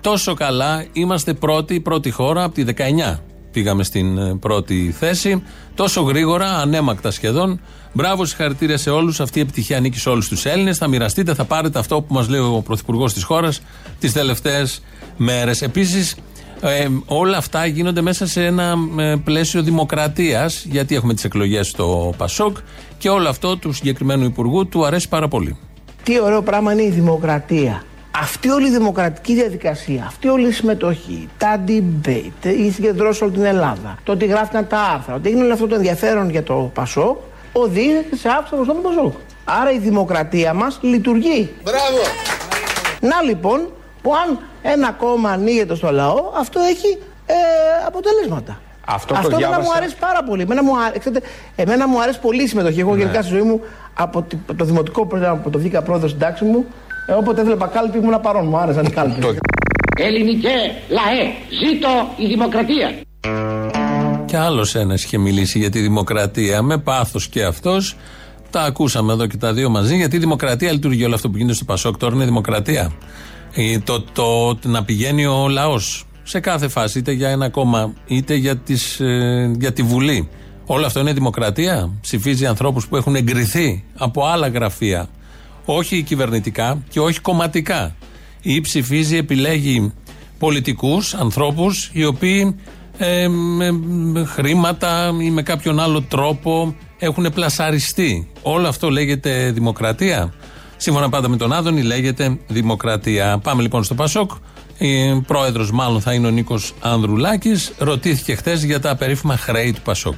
τόσο καλά. Είμαστε πρώτη, πρώτη χώρα. Από τη δεκαεννέα πήγαμε στην πρώτη θέση. Τόσο γρήγορα, ανέμακτα σχεδόν. Μπράβο, συγχαρητήρια σε όλους. Αυτή η επιτυχία ανήκει σε όλους τους Έλληνες. Θα μοιραστείτε, θα πάρετε αυτό που μας λέει ο Πρωθυπουργός της χώρας τις τελευταίες μέρες. Επίσης, ε, όλα αυτά γίνονται μέσα σε ένα ε, πλαίσιο δημοκρατίας, γιατί έχουμε τις εκλογές στο Πασόκ και όλο αυτό του συγκεκριμένου υπουργού του αρέσει πάρα πολύ. Τι ωραίο πράγμα είναι η δημοκρατία. Αυτή όλη η δημοκρατική διαδικασία, αυτή όλη η συμμετοχή, τα debate, οι συγκεντρώσεις όλη την Ελλάδα, το ότι γράφτηκαν τα άρθρα, ότι έγινε όλο αυτό το ενδιαφέρον για το Πασόκ, οδήγησε σε άψογο ποσό του Πασόκ. Άρα η δημοκρατία μας λειτουργεί. Μπράβο! Να λοιπόν, που αν ένα κόμμα ανοίγεται στο λαό, αυτό έχει ε, αποτελέσματα. Αυτό, αυτό εμένα διάβασα... μου αρέσει πάρα πολύ. Εμένα μου, αρέ... Ξέρετε, εμένα μου αρέσει πολύ η συμμετοχή. Εγώ ναι. γενικά στη ζωή μου, από το δημοτικό πρόγραμμα που το βγήκα πρόεδρος στην τάξη μου, ε, όποτε έβλεπα κάλπη ήμουν παρόν. Μου άρεσαν οι κάλποι. Ελληνικέ λαέ, ζήτω η δημοκρατία. Κι άλλος ένας είχε μιλήσει για τη δημοκρατία με πάθος και αυτός. Τα ακούσαμε εδώ και τα δύο μαζί. Γιατί η δημοκρατία λειτουργεί, όλο αυτό που γίνεται στο Πασόκ τώρα είναι δημοκρατία. Το, το, το να πηγαίνει ο λαός σε κάθε φάση, είτε για ένα κόμμα είτε για, τις, ε, για τη Βουλή, όλο αυτό είναι δημοκρατία. Ψηφίζει ανθρώπους που έχουν εγκριθεί από άλλα γραφεία, όχι κυβερνητικά και όχι κομματικά, ή ψηφίζει, επιλέγει πολιτικούς, ανθρώπους οι οποίοι ε, με, με χρήματα ή με κάποιον άλλο τρόπο έχουν πλασαριστεί. Όλο αυτό λέγεται δημοκρατία. Σύμφωνα πάντα με τον Άδωνη λέγεται δημοκρατία. Πάμε λοιπόν στο Πασόκ. Η πρόεδρος μάλλον θα είναι ο Νίκος Ανδρουλάκης. Ρωτήθηκε χθες για τα περίφημα χρέη του Πασόκ.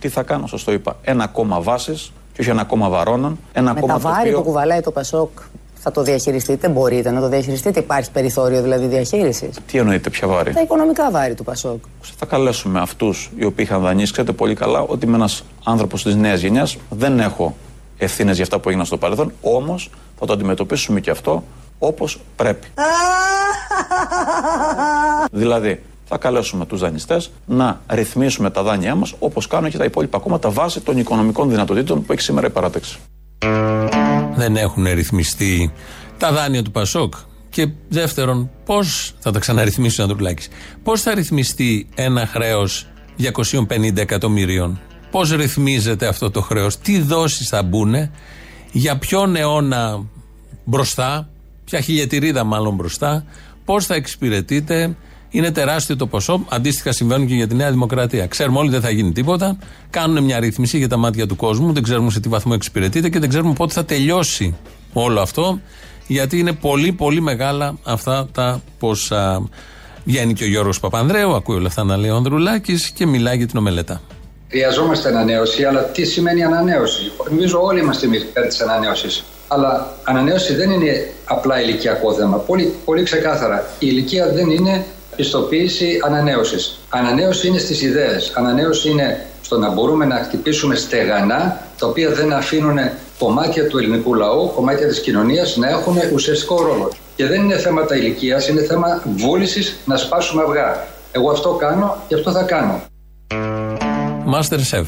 Τι θα κάνω, σας το είπα. Ένα κόμμα βάσης και όχι ένα κόμμα βαρώνων. Ένα με κόμμα τα βάρη οποίο... που κουβαλάει το Πασόκ θα το διαχειριστείτε, μπορείτε να το διαχειριστείτε. Υπάρχει περιθώριο δηλαδή διαχείρισης. Τι εννοείτε, ποια βάρη? Τα οικονομικά βάρη του Πασόκ. Θα καλέσουμε αυτούς οι οποίοι είχαν δανείσει. Ξέρετε πολύ καλά ότι είμαι ένας άνθρωπος της νέας γενιάς. Δεν έχω ευθύνες για αυτά που έγιναν στο παρελθόν. Όμως θα το αντιμετωπίσουμε και αυτό όπως πρέπει. Δηλαδή, θα καλέσουμε τους δανειστές να ρυθμίσουμε τα δάνειά μας όπως κάνουν και τα υπόλοιπα κόμματα βάσει των οικονομικών δυνατοτήτων που έχει σήμερα η παράταξη. Δεν έχουν ρυθμιστεί τα δάνεια του Πασόκ. Και δεύτερον, πώς θα τα ξαναρυθμίσει ο Ανδρουλάκης? Πώς θα ρυθμιστεί ένα χρέος διακόσιων πενήντα εκατομμυρίων? Πώς ρυθμίζεται αυτό το χρέος? Τι δόσεις θα μπουνε? Για ποιον αιώνα μπροστά? Ποια χιλιετηρίδα μάλλον μπροστά? Πώς θα εξυπηρετείτε? Είναι τεράστιο το ποσό. Αντίστοιχα συμβαίνουν και για τη Νέα Δημοκρατία. Ξέρουμε όλοι δεν θα γίνει τίποτα. Κάνουν μια ρύθμιση για τα μάτια του κόσμου. Δεν ξέρουμε σε τι βαθμό εξυπηρετείται και δεν ξέρουμε πότε θα τελειώσει όλο αυτό. Γιατί είναι πολύ πολύ μεγάλα αυτά τα ποσά. Βγαίνει και ο Γιώργος Παπανδρέου, ακούει όλα αυτά να λέει ο Ανδρουλάκης και μιλάει για την ομελέτα. Χρειαζόμαστε ανανέωση, αλλά τι σημαίνει ανανέωση? Νομίζω όλοι είμαστε υπέρ της ανανέωσης. Αλλά ανανέωση δεν είναι απλά ηλικιακό θέμα. Πολύ, πολύ ξεκάθαρα. Η ηλικία δεν είναι πιστοποίηση ανανέωσης. Ανανέωση είναι στις ιδέες. Ανανέωση είναι στο να μπορούμε να χτυπήσουμε στεγανά τα οποία δεν αφήνουν κομμάτια του ελληνικού λαού, κομμάτια της κοινωνίας να έχουν ουσιαστικό ρόλο. Και δεν είναι θέματα ηλικίας, είναι θέμα βούλησης να σπάσουμε αυγά. Εγώ αυτό κάνω και αυτό θα κάνω. Master Chef.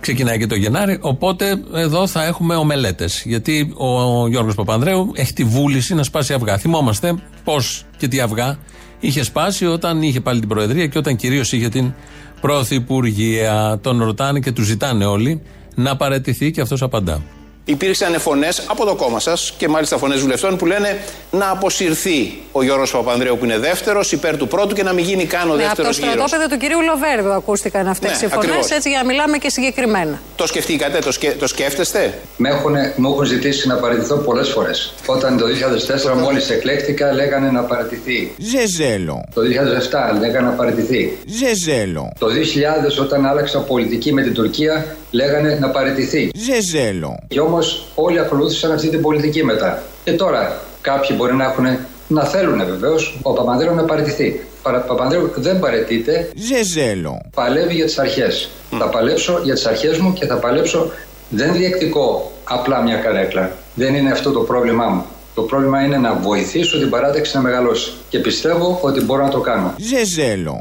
Ξεκινάει και το Γενάρη, οπότε εδώ θα έχουμε ομελέτες. Γιατί ο Γιώργος Παπανδρέου έχει τη βούληση να σπάσει αυγά. Θυμόμαστε πώς και τι αυγά είχε σπάσει όταν είχε πάλι την Προεδρία και όταν κυρίως είχε την Πρωθυπουργία. Τον ρωτάνε και του ζητάνε όλοι να παραιτηθεί και αυτός απαντά. Υπήρξαν φωνές από το κόμμα σας και μάλιστα φωνές βουλευτών που λένε να αποσυρθεί ο Γιώργος Παπανδρέου που είναι δεύτερος υπέρ του πρώτου και να μην γίνει καν ο δεύτερος γύρος. Από το στρατόπεδο του κυρίου Λοβέρδου ακούστηκαν αυτές ναι, οι φωνές, ακριβώς. Έτσι για να μιλάμε και συγκεκριμένα. Το σκεφτήκατε, το, σκε, το σκέφτεστε. Με έχουν, μου έχουν ζητήσει να παραιτηθώ πολλές φορές. Όταν το δύο χιλιάδες τέσσερα μόλις εκλέκτηκα λέγανε να παραιτηθεί. Ζεζέλο. Το δύο χιλιάδες επτά λέγανε να παραιτηθεί. Ζεζέλο. Το δύο χιλιάδες όταν άλλαξα πολιτική με την Τουρκία λέγανε να παραιτηθεί. Ζεζέλο. Όμως όλοι ακολούθησαν αυτή την πολιτική μετά. Και τώρα κάποιοι μπορεί να έχουν, να θέλουν βεβαίως, ο Παπανδρέου να παραιτηθεί. Παρα, Παπανδρέου δεν παραιτείται. Ζεζέλο. Παλεύει για τις αρχές. Mm. Θα παλέψω για τις αρχές μου και θα παλέψω. Δεν διεκδικώ απλά μια καρέκλα. Δεν είναι αυτό το πρόβλημά μου. Το πρόβλημα είναι να βοηθήσω την παράταξη να μεγαλώσει. Και πιστεύω ότι μπορώ να το κάνω. Ζεζέλο.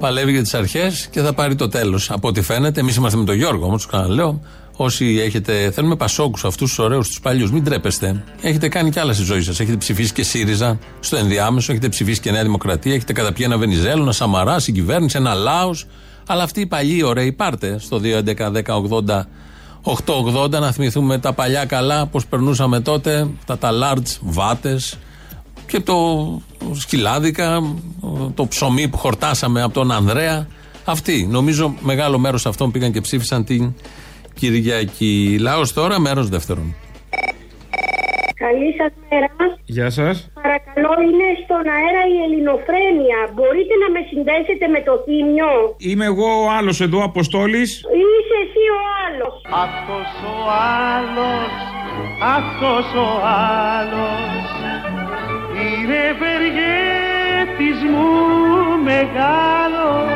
Παλεύει για τις αρχές και θα πάρει το τέλος. Από ό,τι φαίνεται, εμείς είμαστε με τον Γιώργο, όμως το ξαναλέω. Όσοι έχετε, θέλουμε πασόκους αυτούς τους ωραίους τους παλιούς, μην τρέπεστε. Έχετε κάνει κι άλλα στη ζωή σας. Έχετε ψηφίσει και ΣΥΡΙΖΑ στο ενδιάμεσο, έχετε ψηφίσει και Νέα Δημοκρατία, έχετε καταπιεί ένα Βενιζέλο, ένα Σαμαρά, στην κυβέρνηση, ένα Λάος. Αλλά αυτοί οι παλιοί ωραίοι, πάρτε στο δύο έντεκα δέκα ογδόντα οκτώ ογδόντα να θυμηθούμε τα παλιά καλά, πώς περνούσαμε τότε, τα, τα large βάτες. Και το σκυλάδικα, το ψωμί που χορτάσαμε από τον Ανδρέα. Αυτοί, νομίζω μεγάλο μέρος αυτών πήγαν και ψήφισαν την Κυριακή. Λαός τώρα, μέρος δεύτερον. Καλή σας μέρα. Γεια σας. Παρακαλώ, είναι στον αέρα η Ελληνοφρένεια. Μπορείτε να με συνδέσετε με το Θήμιο? Είμαι εγώ ο άλλος εδώ, Αποστόλης. Είσαι εσύ ο άλλος. Αυτός ο άλλος, αυτός ο άλλος είναι ευεργέτης μου μεγάλος.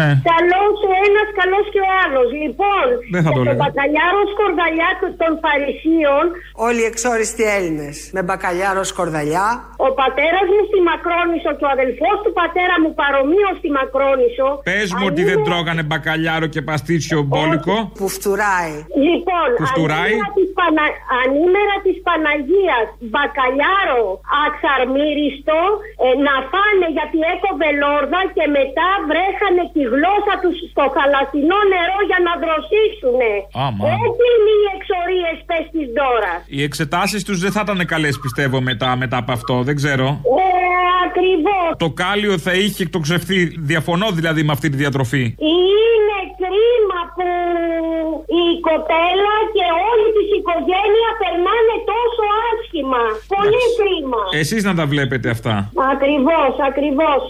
Ναι. Καλός ο ένας, καλός και ο άλλος. Λοιπόν, δεν θα το λέω. Το μπακαλιάρο σκορδαλιά των Παρισίων. Όλοι εξόριστοι Έλληνες. Με μπακαλιάρο σκορδαλιά. Ο πατέρας μου στη Μακρόνισσο και ο αδελφός του πατέρα μου παρομοίως στη Μακρόνισσο. Πες μου ότι είναι... δεν τρώγανε μπακαλιάρο και παστίτσιο μπόλικο. Που φτουράει. Λοιπόν, που φτουράει. Ανήμερα της, Πανα... ανήμερα της Παναγίας. Μπακαλιάρο αξαρμύριστο. Ε, να φάνε γιατί έκοβε λόρδα και μετά βρέχανε τη γλώσσα τους στο θαλασσινό νερό για να δροσίσουνε. Έτσι είναι οι εξορίες πες της δώρας. Οι εξετάσεις τους δεν θα ήταν καλές πιστεύω μετά, μετά από αυτό, δεν ξέρω. Ε, ακριβώς. Το κάλιο θα είχε εκτοξευθεί, διαφωνώ δηλαδή με αυτή τη διατροφή. Είναι κρίμα που η κοπέλα και όλη της οικογένεια περνάνε τόσο άσχημα. Πολύ yes. κρίμα. Εσείς να τα βλέπετε αυτά. Ακριβώς, ακριβώς.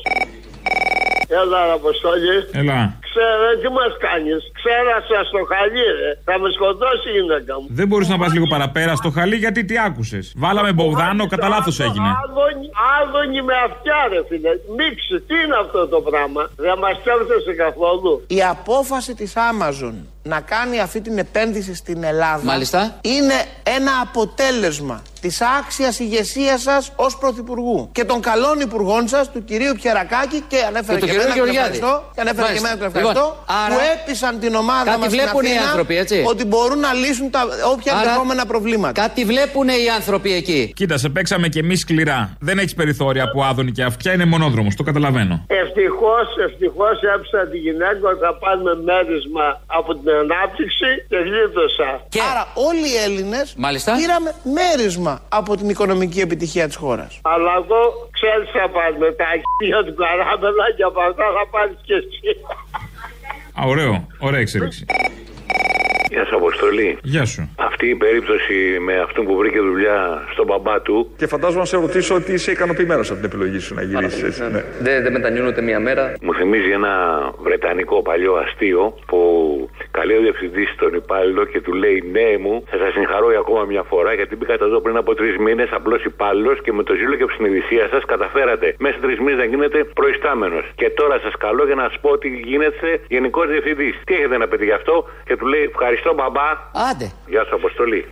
Έλα, Αποστόλη. Έλα. Ξέρω, τι μας κάνεις. Ξέρασα στο χαλί, ρε. Θα με σκοτώσει η γυναίκα μου. Δεν μπορείς να πας λίγο παραπέρα στο χαλί, γιατί τι άκουσες? Βάλαμε Μπογδάνο, κατά λάθος έγινε. Άδωνη, άδωνη με αυτιά, ρε φίλε. Μίξε, τι είναι αυτό το πράγμα. Δεν μας κέρδισε καθόλου. Η απόφαση της Amazon να κάνει αυτή την επένδυση στην Ελλάδα, μάλιστα, είναι ένα αποτέλεσμα της άξιας ηγεσίας σας ως πρωθυπουργού και των καλών υπουργών σας, του κυρίου Πιερακάκη και ανέφερε και, και, και εμένα τον ευχαριστώ, και ανέφερε μάλιστα. και τον λοιπόν, άρα... που έπεισαν την ομάδα κάτι μας στην Αθήνα, άνθρωποι, έτσι? Ότι μπορούν να λύσουν τα, όποια άρα... ενδεχόμενα προβλήματα. Κάτι βλέπουν οι άνθρωποι εκεί. Κοίτα, σε παίξαμε κι εμείς σκληρά. Δεν έχεις περιθώρια από Άδωνη και αυτιά, είναι μονόδρομος, το καταλαβαίνω. Ευτυχώς, ευτυχώς έψα τη γυναίκα, θα πάρουμε μέρισμα από την ανάπτυξη και γλίτωσα. Και... άρα όλοι οι Έλληνες μάλιστα. πήραμε μέρισμα από την οικονομική επιτυχία της χώρας. Αλλά εγώ ξέρεις θα πάρεις με τα αρχεία του καράμελα και από αυτά θα πάρεις και εσύ. Α, ωραίο. Ωραία εξέλιξη. Γεια σου, Αποστολή. Γεια σου. Αυτή η περίπτωση με αυτόν που βρήκε δουλειά στον μπαμπά του. Και φαντάζομαι να σε ρωτήσω ότι είσαι ικανοποιημένος από την επιλογή σου να γυρίσεις. Ναι. Δεν δε μετανιώνω ούτε μία μέρα. Μου θυμίζει ένα βρετανικό παλιό αστείο που καλεί ο διευθυντής στον υπάλληλο και του λέει: ναι, μου, θα σας συγχαρώ για ακόμα μια φορά γιατί μπήκατε εδώ πριν από τρεις μήνες απλός υπάλληλος και με το ζήλο και ψυνειδησία σας καταφέρατε μέσα σε τρεις μήνες να γίνετε προϊστάμενος. Και τώρα σας καλώ για να σας πω ότι γίνετε γενικός διευθυντής. Τι έχετε να πείτε γι' αυτό? Και του λέει: ευχαριστώ, μπαμπά. Άντε. Γεια σου, Αποστολή.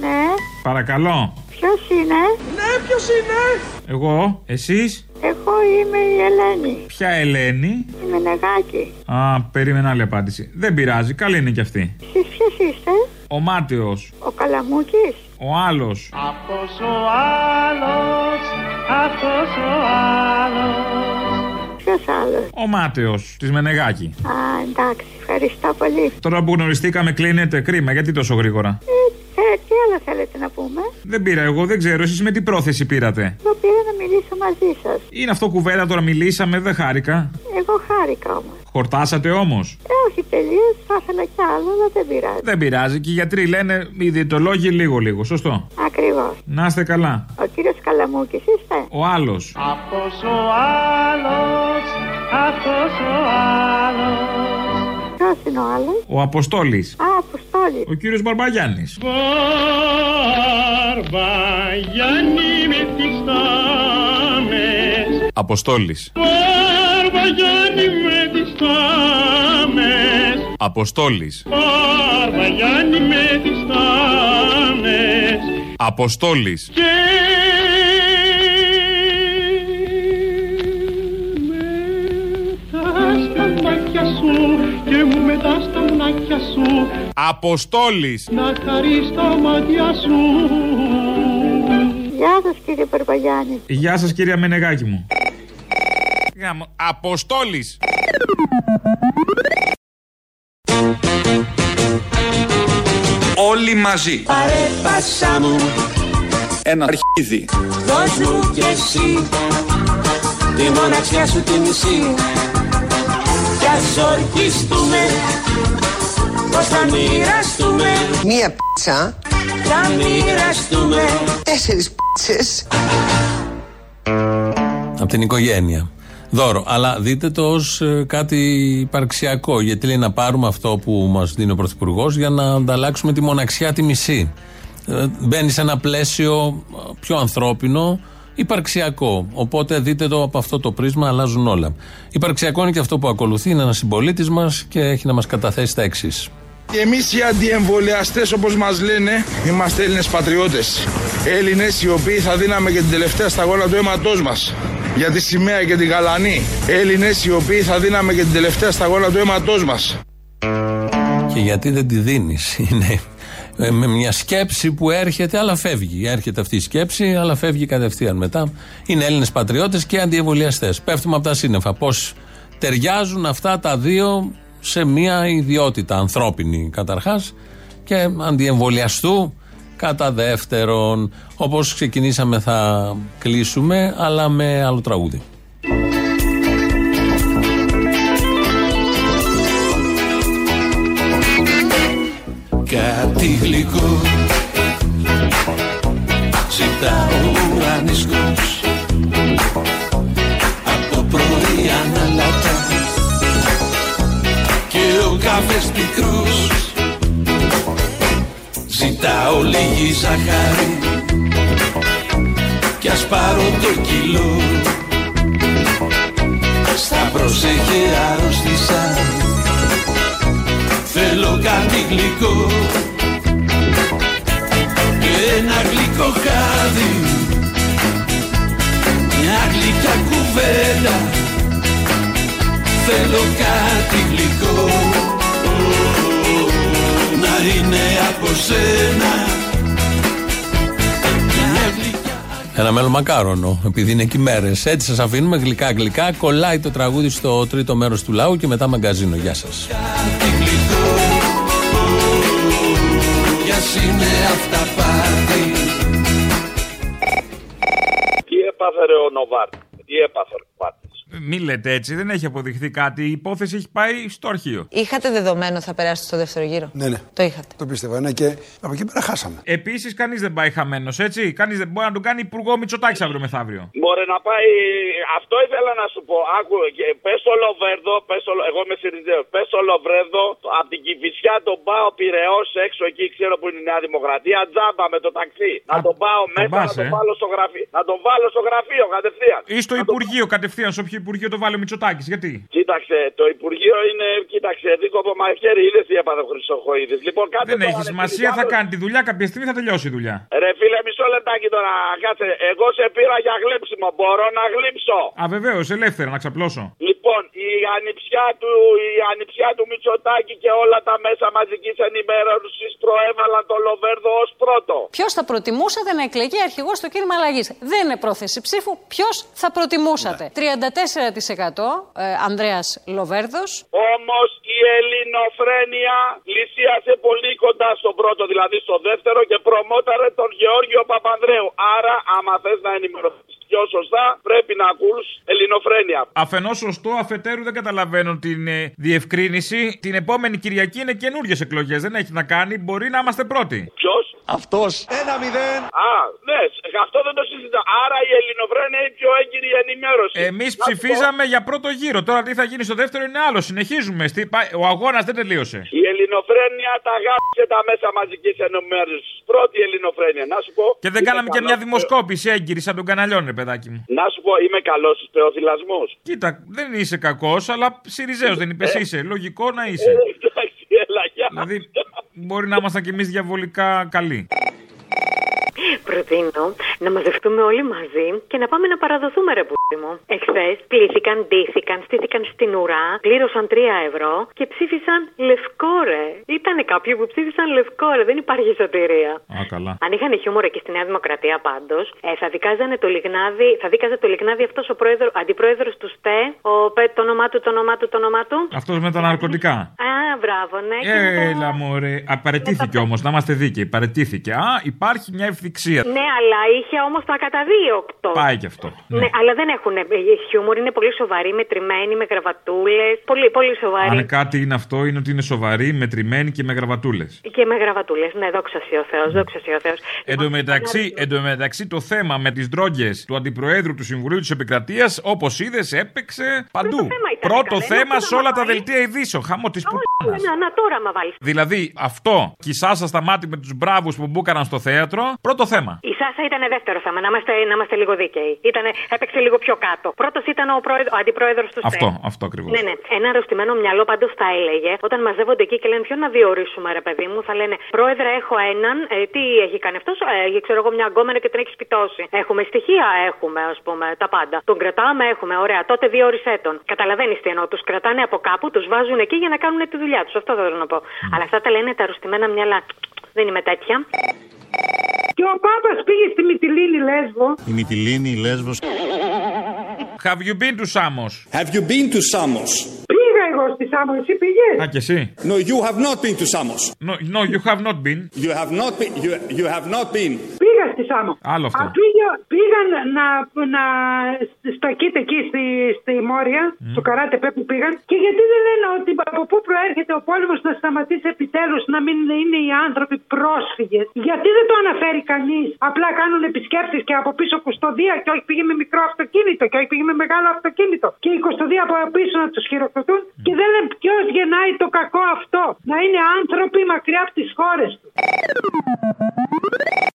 Ναι. Παρακαλώ. Ποιος είναι? Ναι, ποιος είναι? Εγώ, εσείς? Εγώ είμαι η Ελένη. Ποια Ελένη? Η Μενεγάκη. Α, περίμενα άλλη απάντηση. Δεν πειράζει, καλή είναι κι αυτή. Εσείς ποιος είστε? Ο Μάτεος. Ο Καλαμούκης. Ο άλλος. Αυτός ο άλλος, αυτός ο άλλος. Ποιος Ποιος άλλος? Ο Μάτεος, της Μενεγάκη. Α, εντάξει, ευχαριστώ πολύ. Τώρα που γνωριστήκαμε, κλείνετε. Κρίμα, γιατί τόσο γρήγορα? Ε, ε, τι άλλο θέλετε να πούμε? Δεν πήρα εγώ, δεν ξέρω. Εσείς με τι πρόθεση πήρατε? Εγώ πήρα να μιλήσω μαζί σας. Είναι αυτό κουβέντα τώρα, μιλήσαμε, δεν χάρηκα. Εγώ χάρηκα όμως. Χορτάσατε όμως? Ε, όχι τελείως, θα ήθελα κι άλλο, αλλά δεν πειράζει. Δεν πειράζει και οι γιατροί λένε, οι διαιτολόγοι λίγο-λίγο, σωστό. Ακριβώς. Να είστε καλά. Ο κύριος Καλαμούκης είστε? Ο άλλος. Αυτός ο άλλος, αυτός ο άλλος. Ποιος είναι ο άλλος? Ο Αποστόλης. Α, Αποστόλης. Ο κύριος Μπαρμπαγιάννης. Μπαρμπαγιάννη με τις τάμες. Αποστόλης. Μπαρμπαγιάννη με τις τάμες. Αποστόλης. Μπαρμπαγιάννη με τις τάμες. Αποστόλης. Και... και μου μετά στα μουνάκια σου, Αποστόλης, να χαρείς τα μάτια σου. Γεια σας κύριε Παρπαγιάννη. Γεια σας κυρία Μενεγάκη μου. Αποστόλης. Όλοι μαζί. Παρέπασα μου ένα αρχίδι. Δώσ' μου κι εσύ τη μοναξιά σου τη μισή. Κι ας ορκιστούμε πως θα μοιραστούμε μία πίτσα. Θα μοιραστούμε τέσσερις πίτσες από την οικογένεια. Δώρο, αλλά δείτε το ως κάτι υπαρξιακό, γιατί λέει να πάρουμε αυτό που μας δίνει ο Πρωθυπουργός για να ανταλλάξουμε τη μοναξιά τη μισή. Μπαίνει σε ένα πλαίσιο πιο ανθρώπινο, υπαρξιακό. Οπότε δείτε το από αυτό το πρίσμα, αλλάζουν όλα. Υπαρξιακό είναι και αυτό που ακολουθεί. Είναι ένας συμπολίτης μας και έχει να μας καταθέσει τα εξής. Εμείς οι αντιεμβολιαστές, όπως μας λένε, είμαστε Έλληνες πατριώτες. Έλληνες οι οποίοι θα δίναμε και την τελευταία σταγόνα του αίματός μας για τη σημαία και την γαλανή. Έλληνες οι οποίοι θα δίναμε και την τελευταία σταγόνα του αίματός μας. Και γιατί δεν τη δίνεις? Είναι με μια σκέψη που έρχεται, αλλά φεύγει. Έρχεται αυτή η σκέψη, αλλά φεύγει κατευθείαν μετά. Είναι Έλληνες πατριώτες και αντιεμβολιαστές. Πέφτουμε από τα σύννεφα. Πώς ταιριάζουν αυτά τα δύο σε μια ιδιότητα ανθρώπινη καταρχάς και αντιεμβολιαστού κατά δεύτερον. Όπως ξεκινήσαμε, θα κλείσουμε, αλλά με άλλο τραγούδι. Κάτι γλυκό ζητάω ανισκός από πρωί αναλάτα και ο καφές πικρός. Ζητάω λίγη ζαχάρη κι ας πάρω το κιλό. Στα προσέχε αρρώστησα, θέλω κάτι γλυκό και ένα γλυκό χάδι, μια γλυκιά κουβέντα, θέλω κάτι γλυκό να είναι από σένα. Ένα μέλλον μακάρονο, επειδή είναι εκεί μέρες. Έτσι σας αφήνουμε γλυκά γλυκά. Κολλάει το τραγούδι στο τρίτο μέρος του λαού και μετά μαγκαζίνο. Γεια σας. Τι έπαθε ο Νοβάρτη, τι έπαθε ο Νοβάρτη. Μην λέτε έτσι, δεν έχει αποδειχθεί κάτι. Η υπόθεση έχει πάει στο αρχείο. Είχατε δεδομένο θα περάσετε στο δεύτερο γύρο? Ναι, ναι. Το είχατε. Το πίστευα, ναι, και από εκεί πέρα χάσαμε. Επίσης, κανείς δεν πάει χαμένος, έτσι. Κανείς δεν μπορεί να τον κάνει υπουργό Μητσοτάκης αύριο μεθαύριο. Μπορεί να πάει. Αυτό ήθελα να σου πω. Άκου, πες στο Λοβέρδο, πες στο... εγώ είμαι Σιριζέος. Πες στο Λοβέρδο, από την Κηφισιά τον πάω Πειραιώς έξω εκεί, ξέρω που είναι η Νέα Δημοκρατία. Τζάμπα με το ταξί. Α, να τον πάω το μέσα, πας, να, τον ε? βάλω στο γραφείο, να τον βάλω στο γραφείο κατευθείαν. Ή στο Υπουργείο κατευθείαν, σε όποιο Υπουργείο το βάλει ο Μητσοτάκης, γιατί. Κοίταξε, το Υπουργείο είναι. Κοίταξε, δίκοπο μαχαίρι, είδε τι έπαθε ο Χρυσοχοήδης. Λοιπόν, δεν έχει σημασία, θα κάνει τη δουλειά, κάποια στιγμή θα τελειώσει η δουλειά. Ρε φίλε, μισό λεπτάκι τώρα, κάτσε. Εγώ σε πήρα για γλύψιμο, μπορώ να γλύψω. Α, βεβαίως, ελεύθερα, να ξαπλώσω. Λοιπόν, Λοιπόν, η ανιψιά του, η ανιψιά του Μητσοτάκη και όλα τα μέσα μαζικής ενημέρωσης προέβαλαν τον Λοβέρδο ως πρώτο. Ποιος θα προτιμούσατε να εκλεγεί αρχηγός στο κήρυμα αλλαγής? Δεν είναι πρόθεση ψήφου. Ποιος θα προτιμούσατε? Ναι. τριάντα τέσσερα τοις εκατό ε, Ανδρέας Λοβέρδος. Όμως η ελληνοφρένεια πλησίασε πολύ κοντά στον πρώτο, δηλαδή στο δεύτερο, και προμόταρε τον Γιώργιο Παπανδρέου. Άρα, άμα θες να ενημερωθείς πιο σωστά, πρέπει να ακούς ελληνοφρένεια. Αφενός σωστό, αφετέρου δεν καταλαβαίνω την ε, διευκρίνηση. Την επόμενη Κυριακή είναι καινούριες εκλογές. Δεν έχει να κάνει. Μπορεί να είμαστε πρώτοι. Ποιος? Αυτός. Ένα μηδέν. Α, ναι, αυτό δεν το συζητάω. Άρα η ελληνοφρένεια είναι η πιο έγκυρη ενημέρωση. Εμείς ψηφίζαμε για πρώτο γύρο. Τώρα τι θα γίνει στο δεύτερο είναι άλλο. Συνεχίζουμε. Ο αγώνας δεν τελείωσε. Η ελληνοφρένεια τα γάμισε τα μέσα μαζικής ενημέρωσης. Πρώτη ελληνοφρένεια, να σου πω. Και δεν κάναμε και μια δημοσκόπηση έγκυρη σαν τον καναλιών, ρε παιδάκι μου. Να σου πω, είμαι καλός θεοφυλασμός. Κοίτα, δεν είσαι κακός, αλλά Συριζέος δεν είπες, ε, είσαι. Λογικό να είσαι. Εντάξει, έλα, γεια. Δηλαδή, μπορεί να ήμασταν κι εμείς διαβολικά καλοί. Προτείνω να μαζευτούμε όλοι μαζί και να πάμε να παραδοθούμε, ρε πούτι μου. Εχθές πλήθηκαν, ντύθηκαν, στήθηκαν στην ουρά, πλήρωσαν τρία ευρώ και ψήφισαν λευκό, ρε. Ήτανε κάποιοι που ψήφισαν λευκό, ρε. Δεν υπάρχει σωτηρία. Α, καλά. Αν είχαν χιούμορ και στη Νέα Δημοκρατία πάντως, ε, θα δικάζανε το λιγνάδι, θα δίκαζε το λιγνάδι αυτός ο πρόεδρο, αντιπρόεδρος του ΣΤΕ, ο Πε, το όνομά του, το όνομά του, το όνομά του. Αυτός με τα ναρκωτικά. Α, μπράβο, ναι. Έλα, μωρέ. Παραιτήθηκε όμως, να είμαστε δίκαιοι. Παραιτήθηκε. Α, υπάρχει μια ευθυξία. Ναι, αλλά είχε όμως τα ακαταδίωκτο. Πάει και αυτό. Ναι, ναι, αλλά δεν έχουν χιούμορ, είναι πολύ σοβαροί, μετρημένοι, με γραβατούλες. Πολύ, πολύ σοβαροί. Αν κάτι είναι αυτό, είναι ότι είναι σοβαροί, μετρημένοι και με γραβατούλες. Και με γραβατούλες, ναι, δόξα σοι ο Θεός, δόξα σοι ο Θεός. Εν τω μεταξύ, εν τω μεταξύ, το θέμα με τις ντρόγκες του Αντιπροέδρου του Συμβουλίου της Επικρατείας, όπως είδες, έπαιξε παντού. Πρώτο θέμα σε όλα τα δελτία ειδήσεων. Χαμό τη πουτάνα. Δηλαδή, αυτό κι η Σάσα στα μάτια με τους μπράβους που μπούκαναν στο θέατρο, πρώτο θέμα. Η Σάσα ήταν δεύτερο θέμα, να είμαστε, να είμαστε λίγο δίκαιοι. Ήτανε, έπαιξε λίγο πιο κάτω. Πρώτος ήταν ο, πρόεδρο, ο αντιπρόεδρος του ΣΤΕ. Αυτό, αυτό ακριβώς. Ναι, ναι. Ένα αρρωστημένο μυαλό πάντως θα έλεγε, όταν μαζεύονται εκεί και λένε ποιον να διορίσουμε, ρε παιδί μου, θα λένε πρόεδρε, έχω έναν. Ε, τι έχει κάνει αυτός? Ε, ξέρω εγώ, μια γκόμενα και την έχει σπιτώσει. Έχουμε στοιχεία, έχουμε, ας πούμε, τα πάντα. Τον κρατάμε, έχουμε. Ωραία, τότε διόρισέ τον. Καταλαβαίνεις τι εννοώ. Τους κρατάνε από κάπου, τους βάζουν εκεί για να κάνουν τη δουλειά τους. Αυτό θέλω να πω. Mm. Αλλά αυτά τα λένε τα αρρωστημένα μυαλά. Δεν είμαι τέτοια. Και ο Πάπας πήγε στη Μυτιλήνη Λέσβο. Η Μυτιλήνη Λέσβος. Have you been to Samos? Have you been to Samos? Πήγα εγώ στη Σάμος, εσύ πήγες? Α, και εσύ. No, you have not been to Samos. No, no, you have not been. You have not been. You, you have not been. Πήγα στη Σάμο. Άλλο αυτό. Α, πήγα, πήγαν να, να στακείται εκεί στη, στη Μόρια, mm. στο Καράτεπέ που πήγαν. Και γιατί δεν λένε ότι από πού προέρχεται ο πόλεμος να σταματήσει επιτέλους, να μην είναι οι άνθρωποι πρόσφυγες? Γιατί δεν το αναφέρει κανείς? Απλά κάνουν επισκέψεις και από πίσω κουστοδία, και όχι πήγε με μικρό αυτοκίνητο, και όχι πήγε με μεγάλο αυτοκίνητο. Και η κουστοδία από πίσω να τους χειροκροτούν. Mm. Και δεν λένε ποιος γεννάει το κακό αυτό. Να είναι άνθρωποι μακριά από τις χώρες του.